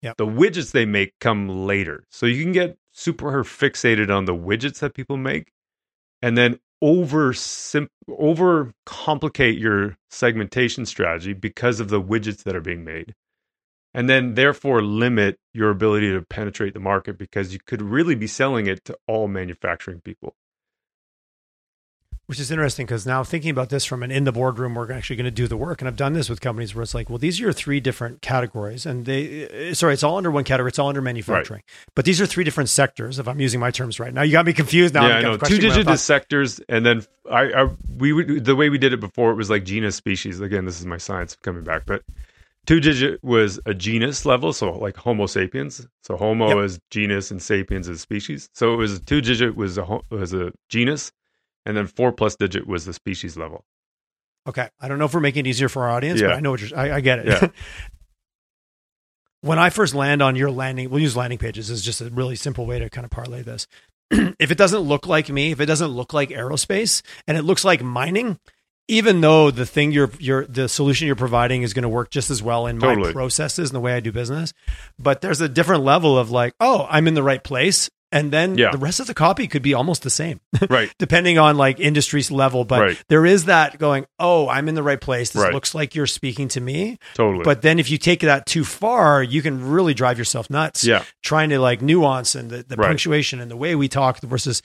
Yep. The widgets they make come later. So you can get super fixated on the widgets that people make and then overcomplicate your segmentation strategy because of the widgets that are being made. And then therefore limit your ability to penetrate the market because you could really be selling it to all manufacturing people. Which is interesting because now thinking about this from an in the boardroom, we're actually going to do the work. And I've done this with companies where it's like, well, these are your 3 different categories. And it's all under one category. It's all under manufacturing. Right. But these are 3 different sectors, if I'm using my terms right now. You got me confused now. Yeah, I know. 2-digit is sectors. And then the way we did it before, it was like genus, species. Again, this is my science coming back, but 2-digit was a genus level, so like Homo sapiens. So Homo is genus and sapiens is species. So it was a 2-digit was a genus, and then 4+ digit was the species level. Okay, I don't know if we're making it easier for our audience, but I know what I get it. Yeah. When I first land on your landing, we'll use landing pages as just a really simple way to kind of parlay this. If it doesn't look like me, if it doesn't look like aerospace, and it looks like mining. Even though the thing the solution you're providing is going to work just as well in my processes and the way I do business, but there's a different level of like, oh, I'm in the right place, and then the rest of the copy could be almost the same, right? Depending on like industry's level, but there is that going, oh, I'm in the right place. This looks like you're speaking to me, totally. But then if you take that too far, you can really drive yourself nuts, trying to like nuance and the punctuation and the way we talk versus.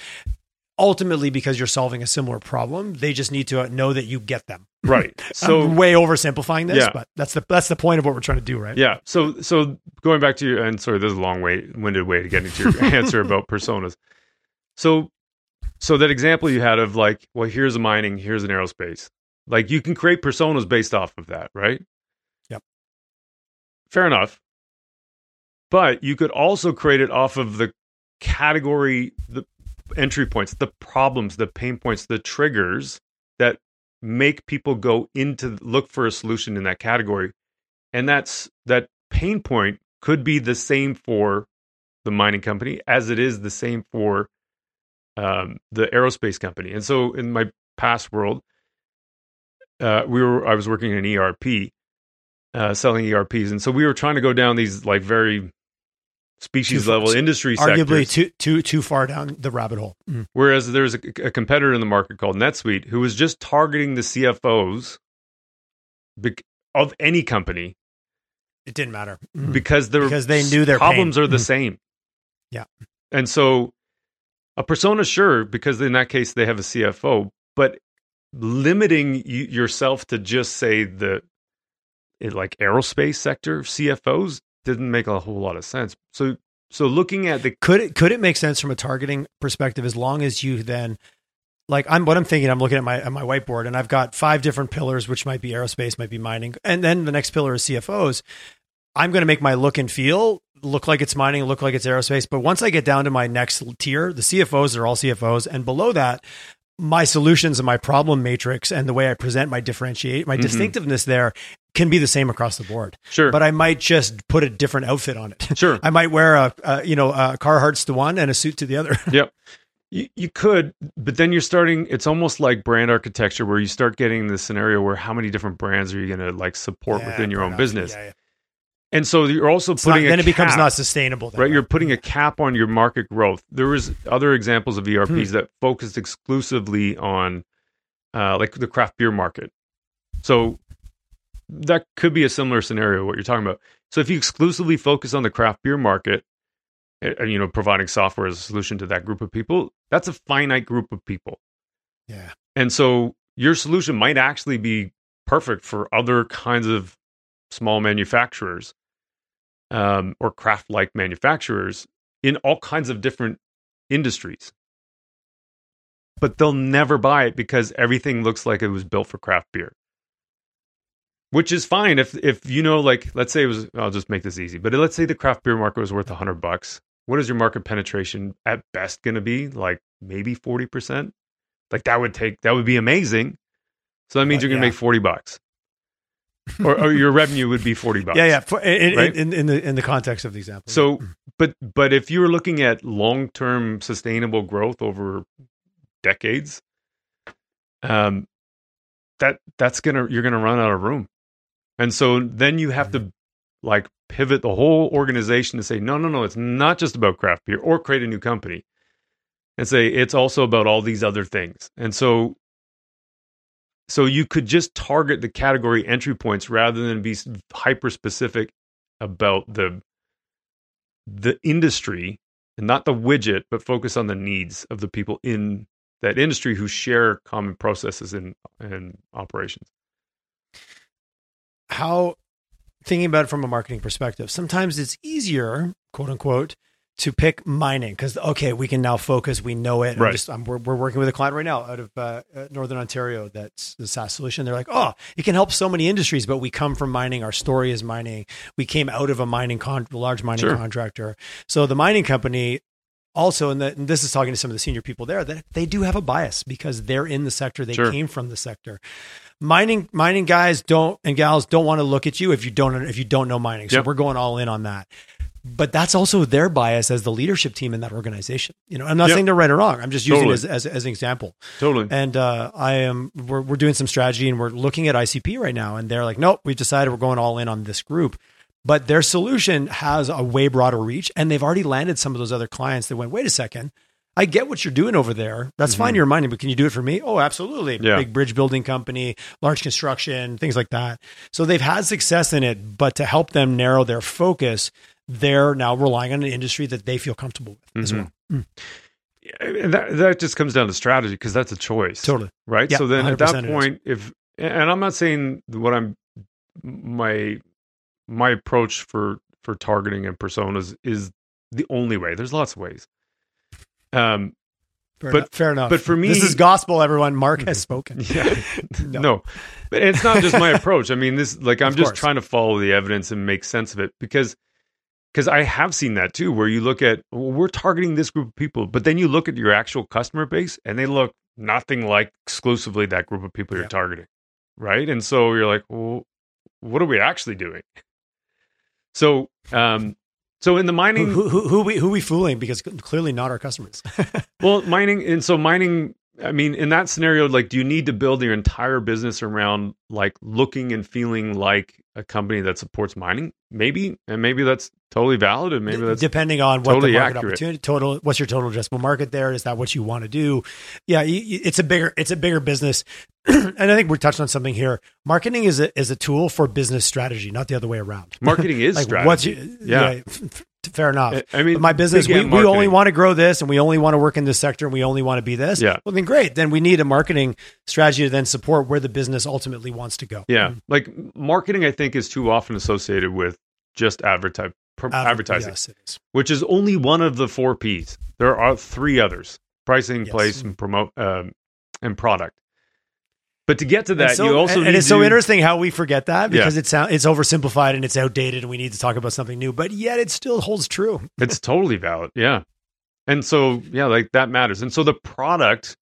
Ultimately, because you're solving a similar problem, they just need to know that you get them. Right. So I'm way oversimplifying this, but that's the point of what we're trying to do, right? Yeah. So going back to your, and sorry, this is a long-winded way to get into your answer about personas. So that example you had of like, well, here's a mining, here's an aerospace. Like you can create personas based off of that, right? Yep. Fair enough. But you could also create it off of the category, the entry points, the problems, the pain points, the triggers that make people go into look for a solution in that category. And that pain point could be the same for the mining company as it is the same for the aerospace company. And so in my past world, I was working in an ERP, selling ERPs. And so we were trying to go down these like very species level industry sectors. Arguably too far down the rabbit hole. Mm. Whereas there's a competitor in the market called NetSuite who was just targeting the CFOs of any company. It didn't matter. Mm. Because they knew their problems pain. Are the same. Yeah. And so a persona, sure, because in that case they have a CFO, but limiting yourself to just say the like aerospace sector CFOs didn't make a whole lot of sense. So looking at the could it make sense from a targeting perspective, as long as you then, like, I'm looking at my whiteboard and I've got 5 different pillars, which might be aerospace, might be mining, and then the next pillar is CFOs. I'm going to make my look and feel look like it's mining, look like it's aerospace, but once I get down to my next tier, the CFOs are all CFOs, and below that, my solutions and my problem matrix and the way I present my distinctiveness there can be the same across the board. Sure. But I might just put a different outfit on it. Sure. I might wear a Carhartts to one and a suit to the other. Yep. You could, but then you're starting, it's almost like brand architecture where you start getting the scenario where how many different brands are you going to like support within your own business? Yeah, yeah. And so you're also it becomes not sustainable. Then, right? You're putting a cap on your market growth. There was other examples of ERPs that focused exclusively on like the craft beer market. So that could be a similar scenario, what you're talking about. So if you exclusively focus on the craft beer market, and providing software as a solution to that group of people, that's a finite group of people. Yeah. And so your solution might actually be perfect for other kinds of small manufacturers. Or craft-like manufacturers in all kinds of different industries. But they'll never buy it because everything looks like it was built for craft beer. Which is fine if let's say it was, I'll just make this easy, but let's say the craft beer market was worth $100. What is your market penetration at best going to be? Like maybe 40%? Like that would be amazing. So that means you're going to make $40. or your revenue would be $40. Yeah, yeah. In the context of the example. So, but if you were looking at long-term sustainable growth over decades, you're gonna run out of room, and so then you have to like pivot the whole organization to say no, it's not just about craft beer, or create a new company, and say it's also about all these other things, and so. So you could just target the category entry points rather than be hyper-specific about the industry and not the widget, but focus on the needs of the people in that industry who share common processes and operations. How, thinking about it from a marketing perspective, sometimes it's easier, quote unquote, to pick mining because, we can now focus. We know it. Right. We're working with a client right now out of Northern Ontario. That's the SaaS solution. They're like, it can help so many industries, but we come from mining. Our story is mining. We came out of a large mining contractor. So the mining company also, and this is talking to some of the senior people there, that they do have a bias because they're in the sector. They came from the sector. Mining guys and gals don't want to look at you if you don't know mining. So we're going all in on that. But that's also their bias as the leadership team in that organization. I'm not saying they're right or wrong. I'm just using it as an example. Totally. And we're doing some strategy and we're looking at ICP right now. And they're like, nope, we've decided we're going all in on this group. But their solution has a way broader reach. And they've already landed some of those other clients that went, wait a second, I get what you're doing over there. That's fine, you're mining, but can you do it for me? Oh, absolutely. Yeah. Big bridge building company, large construction, things like that. So they've had success in it, but to help them narrow their focus, they're now relying on an industry that they feel comfortable with as well. Mm. And that just comes down to strategy because that's a choice. Totally. Right? Yeah, so then at that point, and I'm not saying what my approach for targeting and personas is the only way. There's lots of ways. Fair enough. But for me, this is gospel, everyone. Mark has spoken. Yeah. No. But it's not just my approach. I mean, I'm just trying to follow the evidence and make sense of it because I have seen that too, where you look at, we're targeting this group of people, but then you look at your actual customer base and they look nothing like exclusively that group of people you're targeting, right? And so you're like, well, what are we actually doing? So, so in the mining, who we fooling? Because clearly not our customers. Well, mining. And so mining I mean, in that scenario, like, do you need to build your entire business around like looking and feeling like a company that supports mining? Maybe, and maybe that's totally valid, and maybe that's depending on what totally the market opportunity, total, what's your total addressable market there? Is that what you want to do? Yeah, it's a bigger business, and I think we're touching on something here. Marketing is a tool for business strategy, not the other way around. Marketing is like strategy. Fair enough. I mean, but my business, we only want to grow this, and we only want to work in this sector, and we only want to be this. Yeah. Well, then great. Then we need a marketing strategy to then support where the business ultimately wants to go. Yeah. Like marketing, I think, is too often associated with just advertising, yes, it is. Which is only one of the 4 Ps. There are 3 others: pricing, yes, place, and promote, and product. But to get to that, it's so interesting how we forget that, because it's oversimplified and it's outdated, and we need to talk about something new. But yet, it still holds true. It's totally valid, yeah. And so, yeah, like that matters. And so, the product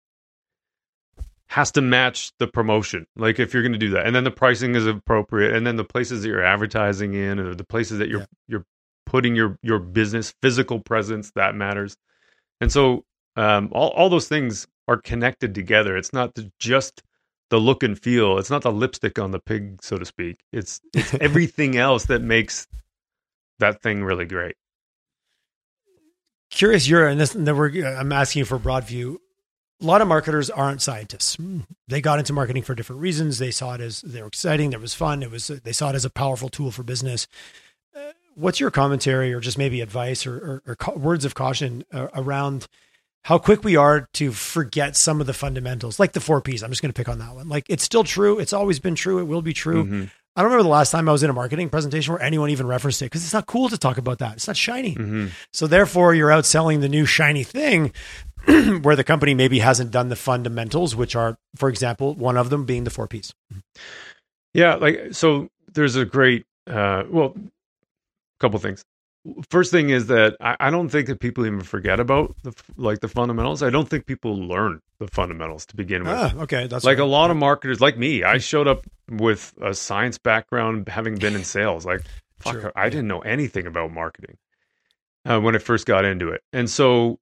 has to match the promotion. Like, if you're going to do that, and then the pricing is appropriate, and then the places that you're advertising in, or the places that you're putting your business physical presence, that matters. And so, all those things are connected together. It's not just the look and feel. It's not the lipstick on the pig, so to speak. It's everything else that makes that thing really great. Curious, I'm asking you for a broad view. A lot of marketers aren't scientists. They got into marketing for different reasons. They saw it as they were exciting. There was fun. They saw it as a powerful tool for business. What's your commentary, or just maybe advice, or words of caution around how quick we are to forget some of the fundamentals, like the 4 Ps? I'm just going to pick on that one. Like, it's still true. It's always been true. It will be true. Mm-hmm. I don't remember the last time I was in a marketing presentation where anyone even referenced it, because it's not cool to talk about that. It's not shiny. Mm-hmm. So therefore, you're out selling the new shiny thing where the company maybe hasn't done the fundamentals, which are, for example, one of them being the 4 Ps. Yeah. Like, so there's a great, couple things. First thing is that I don't think that people even forget about the fundamentals. I don't think people learn the fundamentals to begin with. Okay, that's like right. A lot of marketers, like me, I showed up with a science background, having been in sales. Like, fuck, sure. I didn't know anything about marketing when I first got into it, and so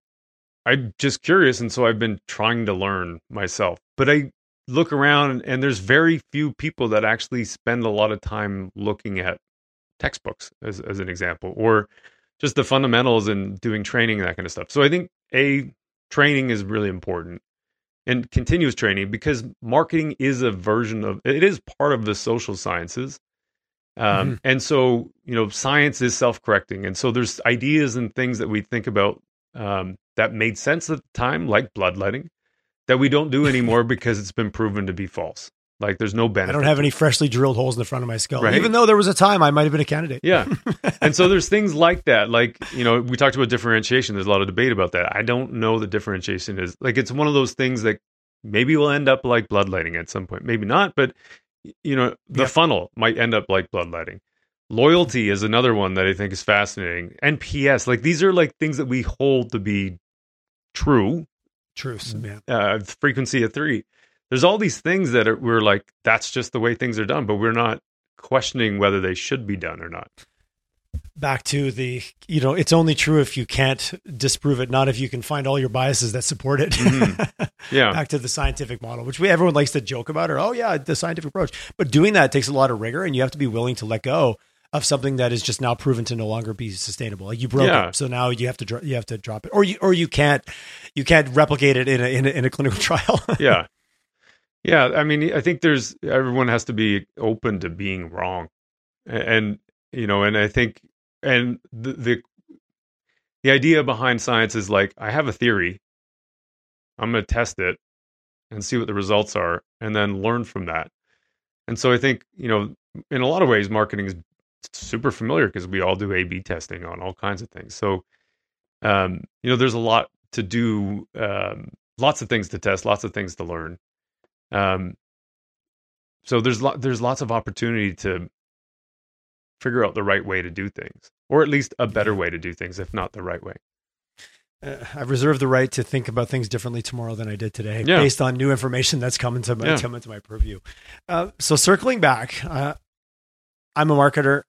I'm just curious, and so I've been trying to learn myself. But I look around, and there's very few people that actually spend a lot of time looking at textbooks as an example, or just the fundamentals and doing training and that kind of stuff. So I think training is really important, and continuous training, because marketing is it is part of the social sciences. And so, science is self-correcting. And so there's ideas and things that we think about that made sense at the time, like bloodletting, that we don't do anymore because it's been proven to be false. Like, there's no benefit. I don't have any freshly drilled holes in the front of my skull, right? Even though there was a time I might have been a candidate. Yeah. And so there's things like that. Like, we talked about differentiation. There's a lot of debate about that. I don't know the differentiation is. Like, it's one of those things that maybe will end up like bloodletting at some point. Maybe not, but, the funnel might end up like bloodletting. Loyalty is another one that I think is fascinating. NPS. Like, these are like things that we hold to be true. Truths, man. Frequency of 3. There's all these things that we're like, that's just the way things are done, but we're not questioning whether they should be done or not. Back to the, it's only true if you can't disprove it, not if you can find all your biases that support it. Mm-hmm. Yeah. Back to the scientific model, which everyone likes to joke about, or, oh yeah, the scientific approach. But doing that takes a lot of rigor, and you have to be willing to let go of something that is just now proven to no longer be sustainable. Like, you broke it, so now you have to drop it, or you can't replicate it in a clinical trial. Yeah. Yeah, I mean, I think everyone has to be open to being wrong, and I think, and the idea behind science is like, I have a theory, I'm going to test it and see what the results are, and then learn from that. And so I think, in a lot of ways, marketing is super familiar, because we all do A/B testing on all kinds of things. So, there's a lot to do, lots of things to test, lots of things to learn. So there's lots of opportunity to figure out the right way to do things, or at least a better way to do things, if not the right way. I reserve the right to think about things differently tomorrow than I did today, based on new information that's coming to my purview. So circling back, I'm a marketer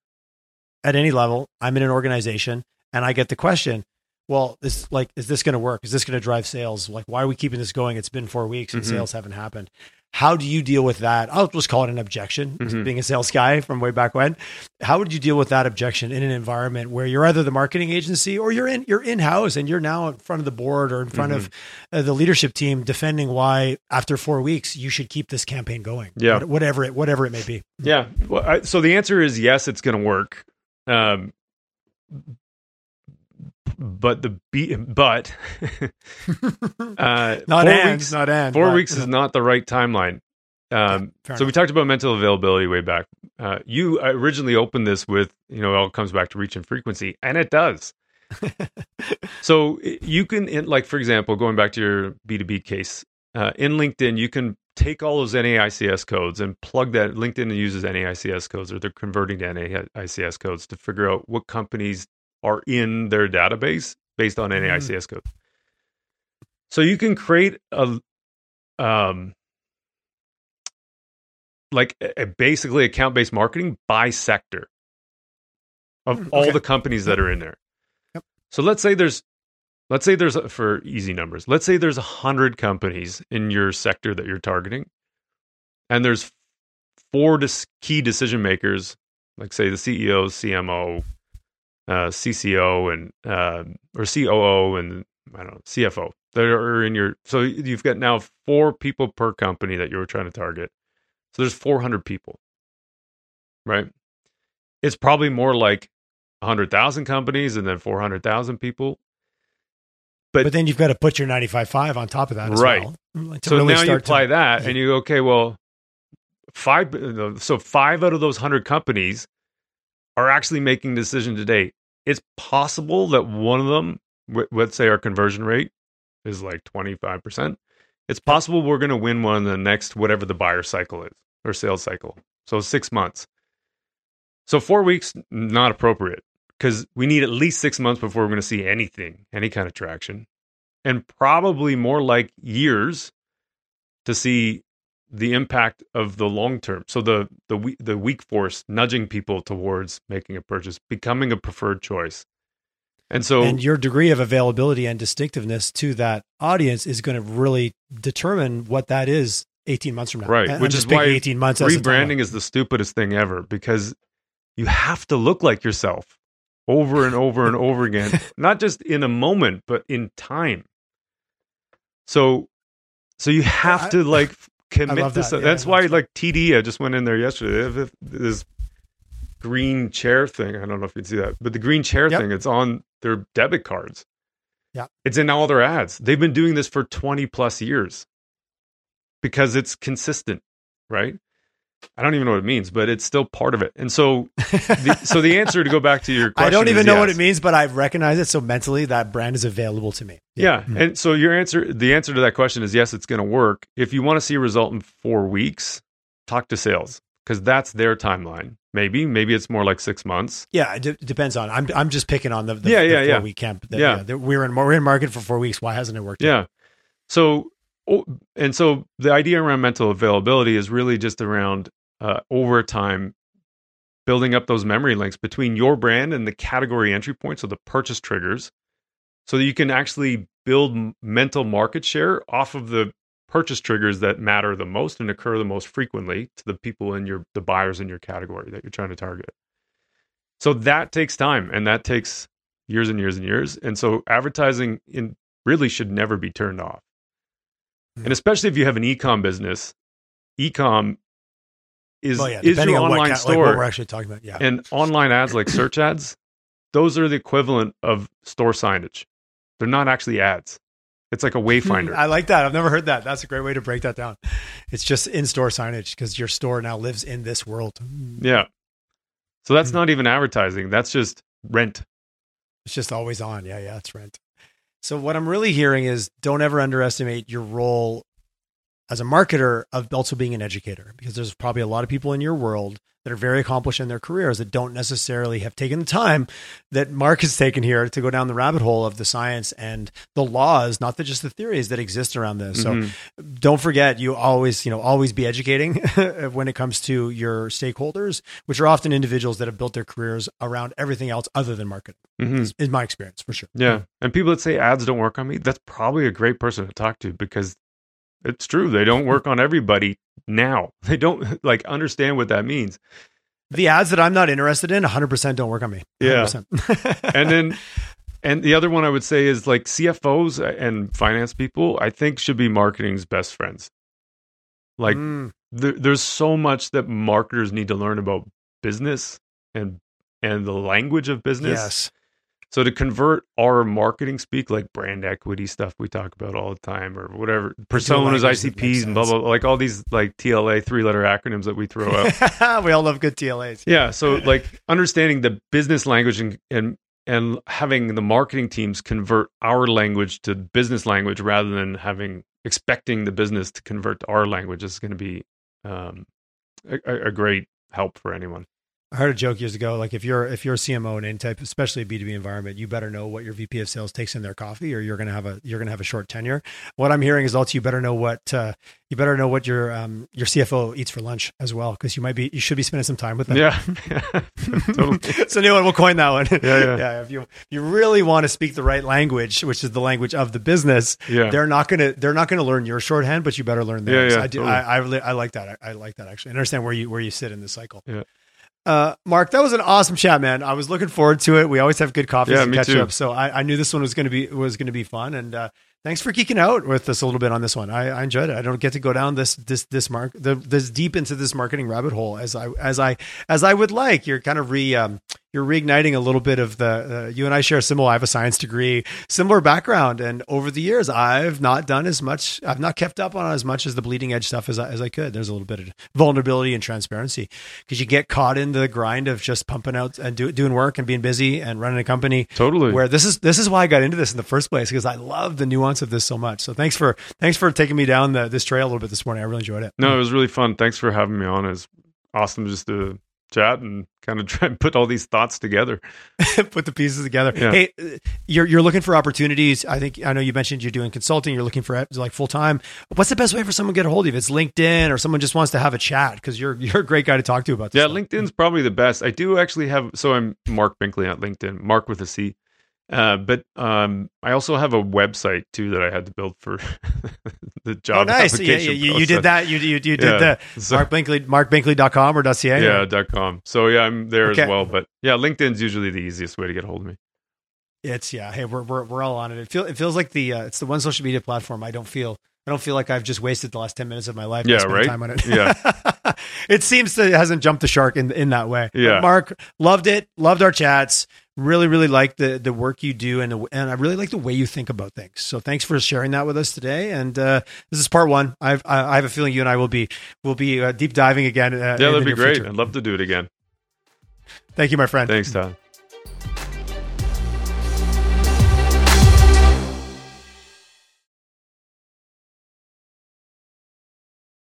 at any level. I'm in an organization, and I get the question, well, this, like, is this going to work? Is this going to drive sales? Like, why are we keeping this going? It's been 4 weeks and sales haven't happened. How do you deal with that? I'll just call it an objection, being a sales guy from way back when. How would you deal with that objection in an environment where you're either the marketing agency or you're in-house and you're now in front of the board or in front of the leadership team defending why after 4 weeks you should keep this campaign going? Yeah, whatever it may be. Yeah. Well, so the answer is yes, it's going to work. But 4 weeks is not the right timeline. So we talked about mental availability way back. You originally opened this with, you know, it all comes back to reach and frequency, and it does. So you can, like, for example, going back to your B2B case, in LinkedIn, you can take all those NAICS codes and plug that. LinkedIn uses NAICS codes, or they're converting to NAICS codes to figure out what companies are in their database based on NAICS code. So you can create a basically account-based marketing by sector of all the companies that are in there. Yep. So let's say there's for easy numbers, let's say there's 100 companies in your sector that you're targeting, and there's four key decision makers, like say the CEO, CMO, CCO and or COO and CFO that are in your. So you've got now 4 people per company that you were trying to target. So there's 400 people, right? It's probably more like 100,000 companies and then 400,000 people. But then you've got to put your 95-5 on top of that, as right? Well, so really now you apply that, and you go, okay, well, 5 out of those 100 companies are actually making a decision today. It's possible that one of them, let's say our conversion rate is like 25%. It's possible we're going to win one in the next, whatever the buyer cycle is or sales cycle. So 6 months. So 4 weeks, not appropriate, because we need at least 6 months before we're going to see anything, any kind of traction, and probably more like years to see the impact of the long term. So the weak force nudging people towards making a purchase, becoming a preferred choice. And your degree of availability and distinctiveness to that audience is going to really determine what that is 18 months from now. Right. Which is why 18 months rebranding is the stupidest thing ever, because you have to look like yourself over and over and over again, not just in a moment, but in time. So you have to commit this. That. Yeah, that's why, like, TD, I just went in there yesterday. This green chair thing, I don't know if you'd see that, but the green chair thing, it's on their debit cards. Yeah. It's in all their ads. They've been doing this for 20 plus years because it's consistent, right? I don't even know what it means, but it's still part of it. And so, the answer to go back to your question, I don't even know what it means, but I recognize it. So mentally, that brand is available to me. Yeah. Mm-hmm. And so the answer to that question is yes, it's going to work. If you want to see a result in 4 weeks, talk to sales, because that's their timeline. Maybe it's more like 6 months. Yeah, it depends on. I'm just picking on the 4 week camp. We're in market for 4 weeks. Why hasn't it worked? Yeah. Yet? So the idea around mental availability is really just around over time building up those memory links between your brand and the category entry points, so the purchase triggers, so that you can actually build mental market share off of the purchase triggers that matter the most and occur the most frequently to the people in the buyers in your category that you're trying to target. So that takes time, and that takes years and years and years. And so advertising really should never be turned off. And especially if you have an e-com business, e-com is your online store. Like what we're actually talking about, yeah. And online ads, like search ads, those are the equivalent of store signage. They're not actually ads. It's like a wayfinder. I like that. I've never heard that. That's a great way to break that down. It's just in-store signage, because your store now lives in this world. Yeah. So that's not even advertising. That's just rent. It's just always on. Yeah, it's rent. So what I'm really hearing is don't ever underestimate your role as a marketer of also being an educator, because there's probably a lot of people in your world that are very accomplished in their careers that don't necessarily have taken the time that Mark has taken here to go down the rabbit hole of the science and the laws, not just the theories that exist around this. Mm-hmm. So don't forget, you always, always be educating when it comes to your stakeholders, which are often individuals that have built their careers around everything else other than marketing, is my experience for sure. Yeah. And people that say ads don't work on me, that's probably a great person to talk to, because it's true. They don't work on everybody now. They don't understand what that means. The ads that I'm not interested in 100% don't work on me. 100%. Yeah. And the other one I would say is CFOs and finance people, I think, should be marketing's best friends. There's so much that marketers need to learn about business and the language of business. Yes. So to convert our marketing speak, like brand equity stuff we talk about all the time, or whatever, personas, ICPs, and blah, blah, blah, all these TLA 3-letter acronyms that we throw out. We all love good TLAs. Yeah. So understanding the business language and having the marketing teams convert our language to business language rather than expecting the business to convert to our language is going to be a great help for anyone. I heard a joke years ago, if you're a CMO in any type, especially a B2B environment, you better know what your VP of sales takes in their coffee, or you're going to have a short tenure. What I'm hearing is also you better know what your CFO eats for lunch as well, because you should be spending some time with them. Yeah. Totally. It's a new one. We'll coin that one. Yeah. If you really want to speak the right language, which is the language of the business, they're not gonna learn your shorthand, but you better learn theirs. Yeah, totally. I like that. I like that actually. I understand where you sit in this cycle. Yeah. Mark, that was an awesome chat, man. I was looking forward to it. We always have good coffees and catch up. So I knew this one was going to be fun. And, thanks for geeking out with us a little bit on this one. I enjoyed it. I don't get to go down this deep into this marketing rabbit hole as I would like. You're kind of you're reigniting a little bit of the, you and I share I have a science degree, similar background. And over the years, I've not done as much. I've not kept up on as much as the bleeding edge stuff as I could. There's a little bit of vulnerability and transparency, because you get caught in the grind of just pumping out and doing work and being busy and running a company. Totally. Where this is why I got into this in the first place, because I love the nuance of this so much. So thanks for taking me down this trail a little bit this morning. I really enjoyed it. No, it was really fun. Thanks for having me on. It's awesome just to chat and kind of try and put all these thoughts together. Put the pieces together. Yeah. Hey, you're looking for opportunities. I know you mentioned you're doing consulting. You're looking for full-time. What's the best way for someone to get a hold of you? If it's LinkedIn or someone just wants to have a chat, because you're a great guy to talk to about this. Yeah, stuff. LinkedIn's probably the best. I do actually have, so I'm Mark Binkley on LinkedIn, Mark with a C. I also have a website too that I had to build for the job. Oh, nice. Application you did that. You did the markbinkley.com or .ca? Yeah, .com. So yeah, I'm there as well. But yeah, LinkedIn's usually the easiest way to get a hold of me. It's Hey, we're all on it. It feels like it's the one social media platform I don't feel like I've just wasted the last 10 minutes of my life. Yeah, right. Time on it. Yeah. It seems that it hasn't jumped the shark in that way. Yeah. But Mark, loved it. Loved our chats. Really, really like the work you do, and I really like the way you think about things. So thanks for sharing that with us today. And this is part one. I have a feeling you and I will be deep diving again. Yeah, that'd be great. Future. I'd love to do it again. Thank you, my friend. Thanks, Tom.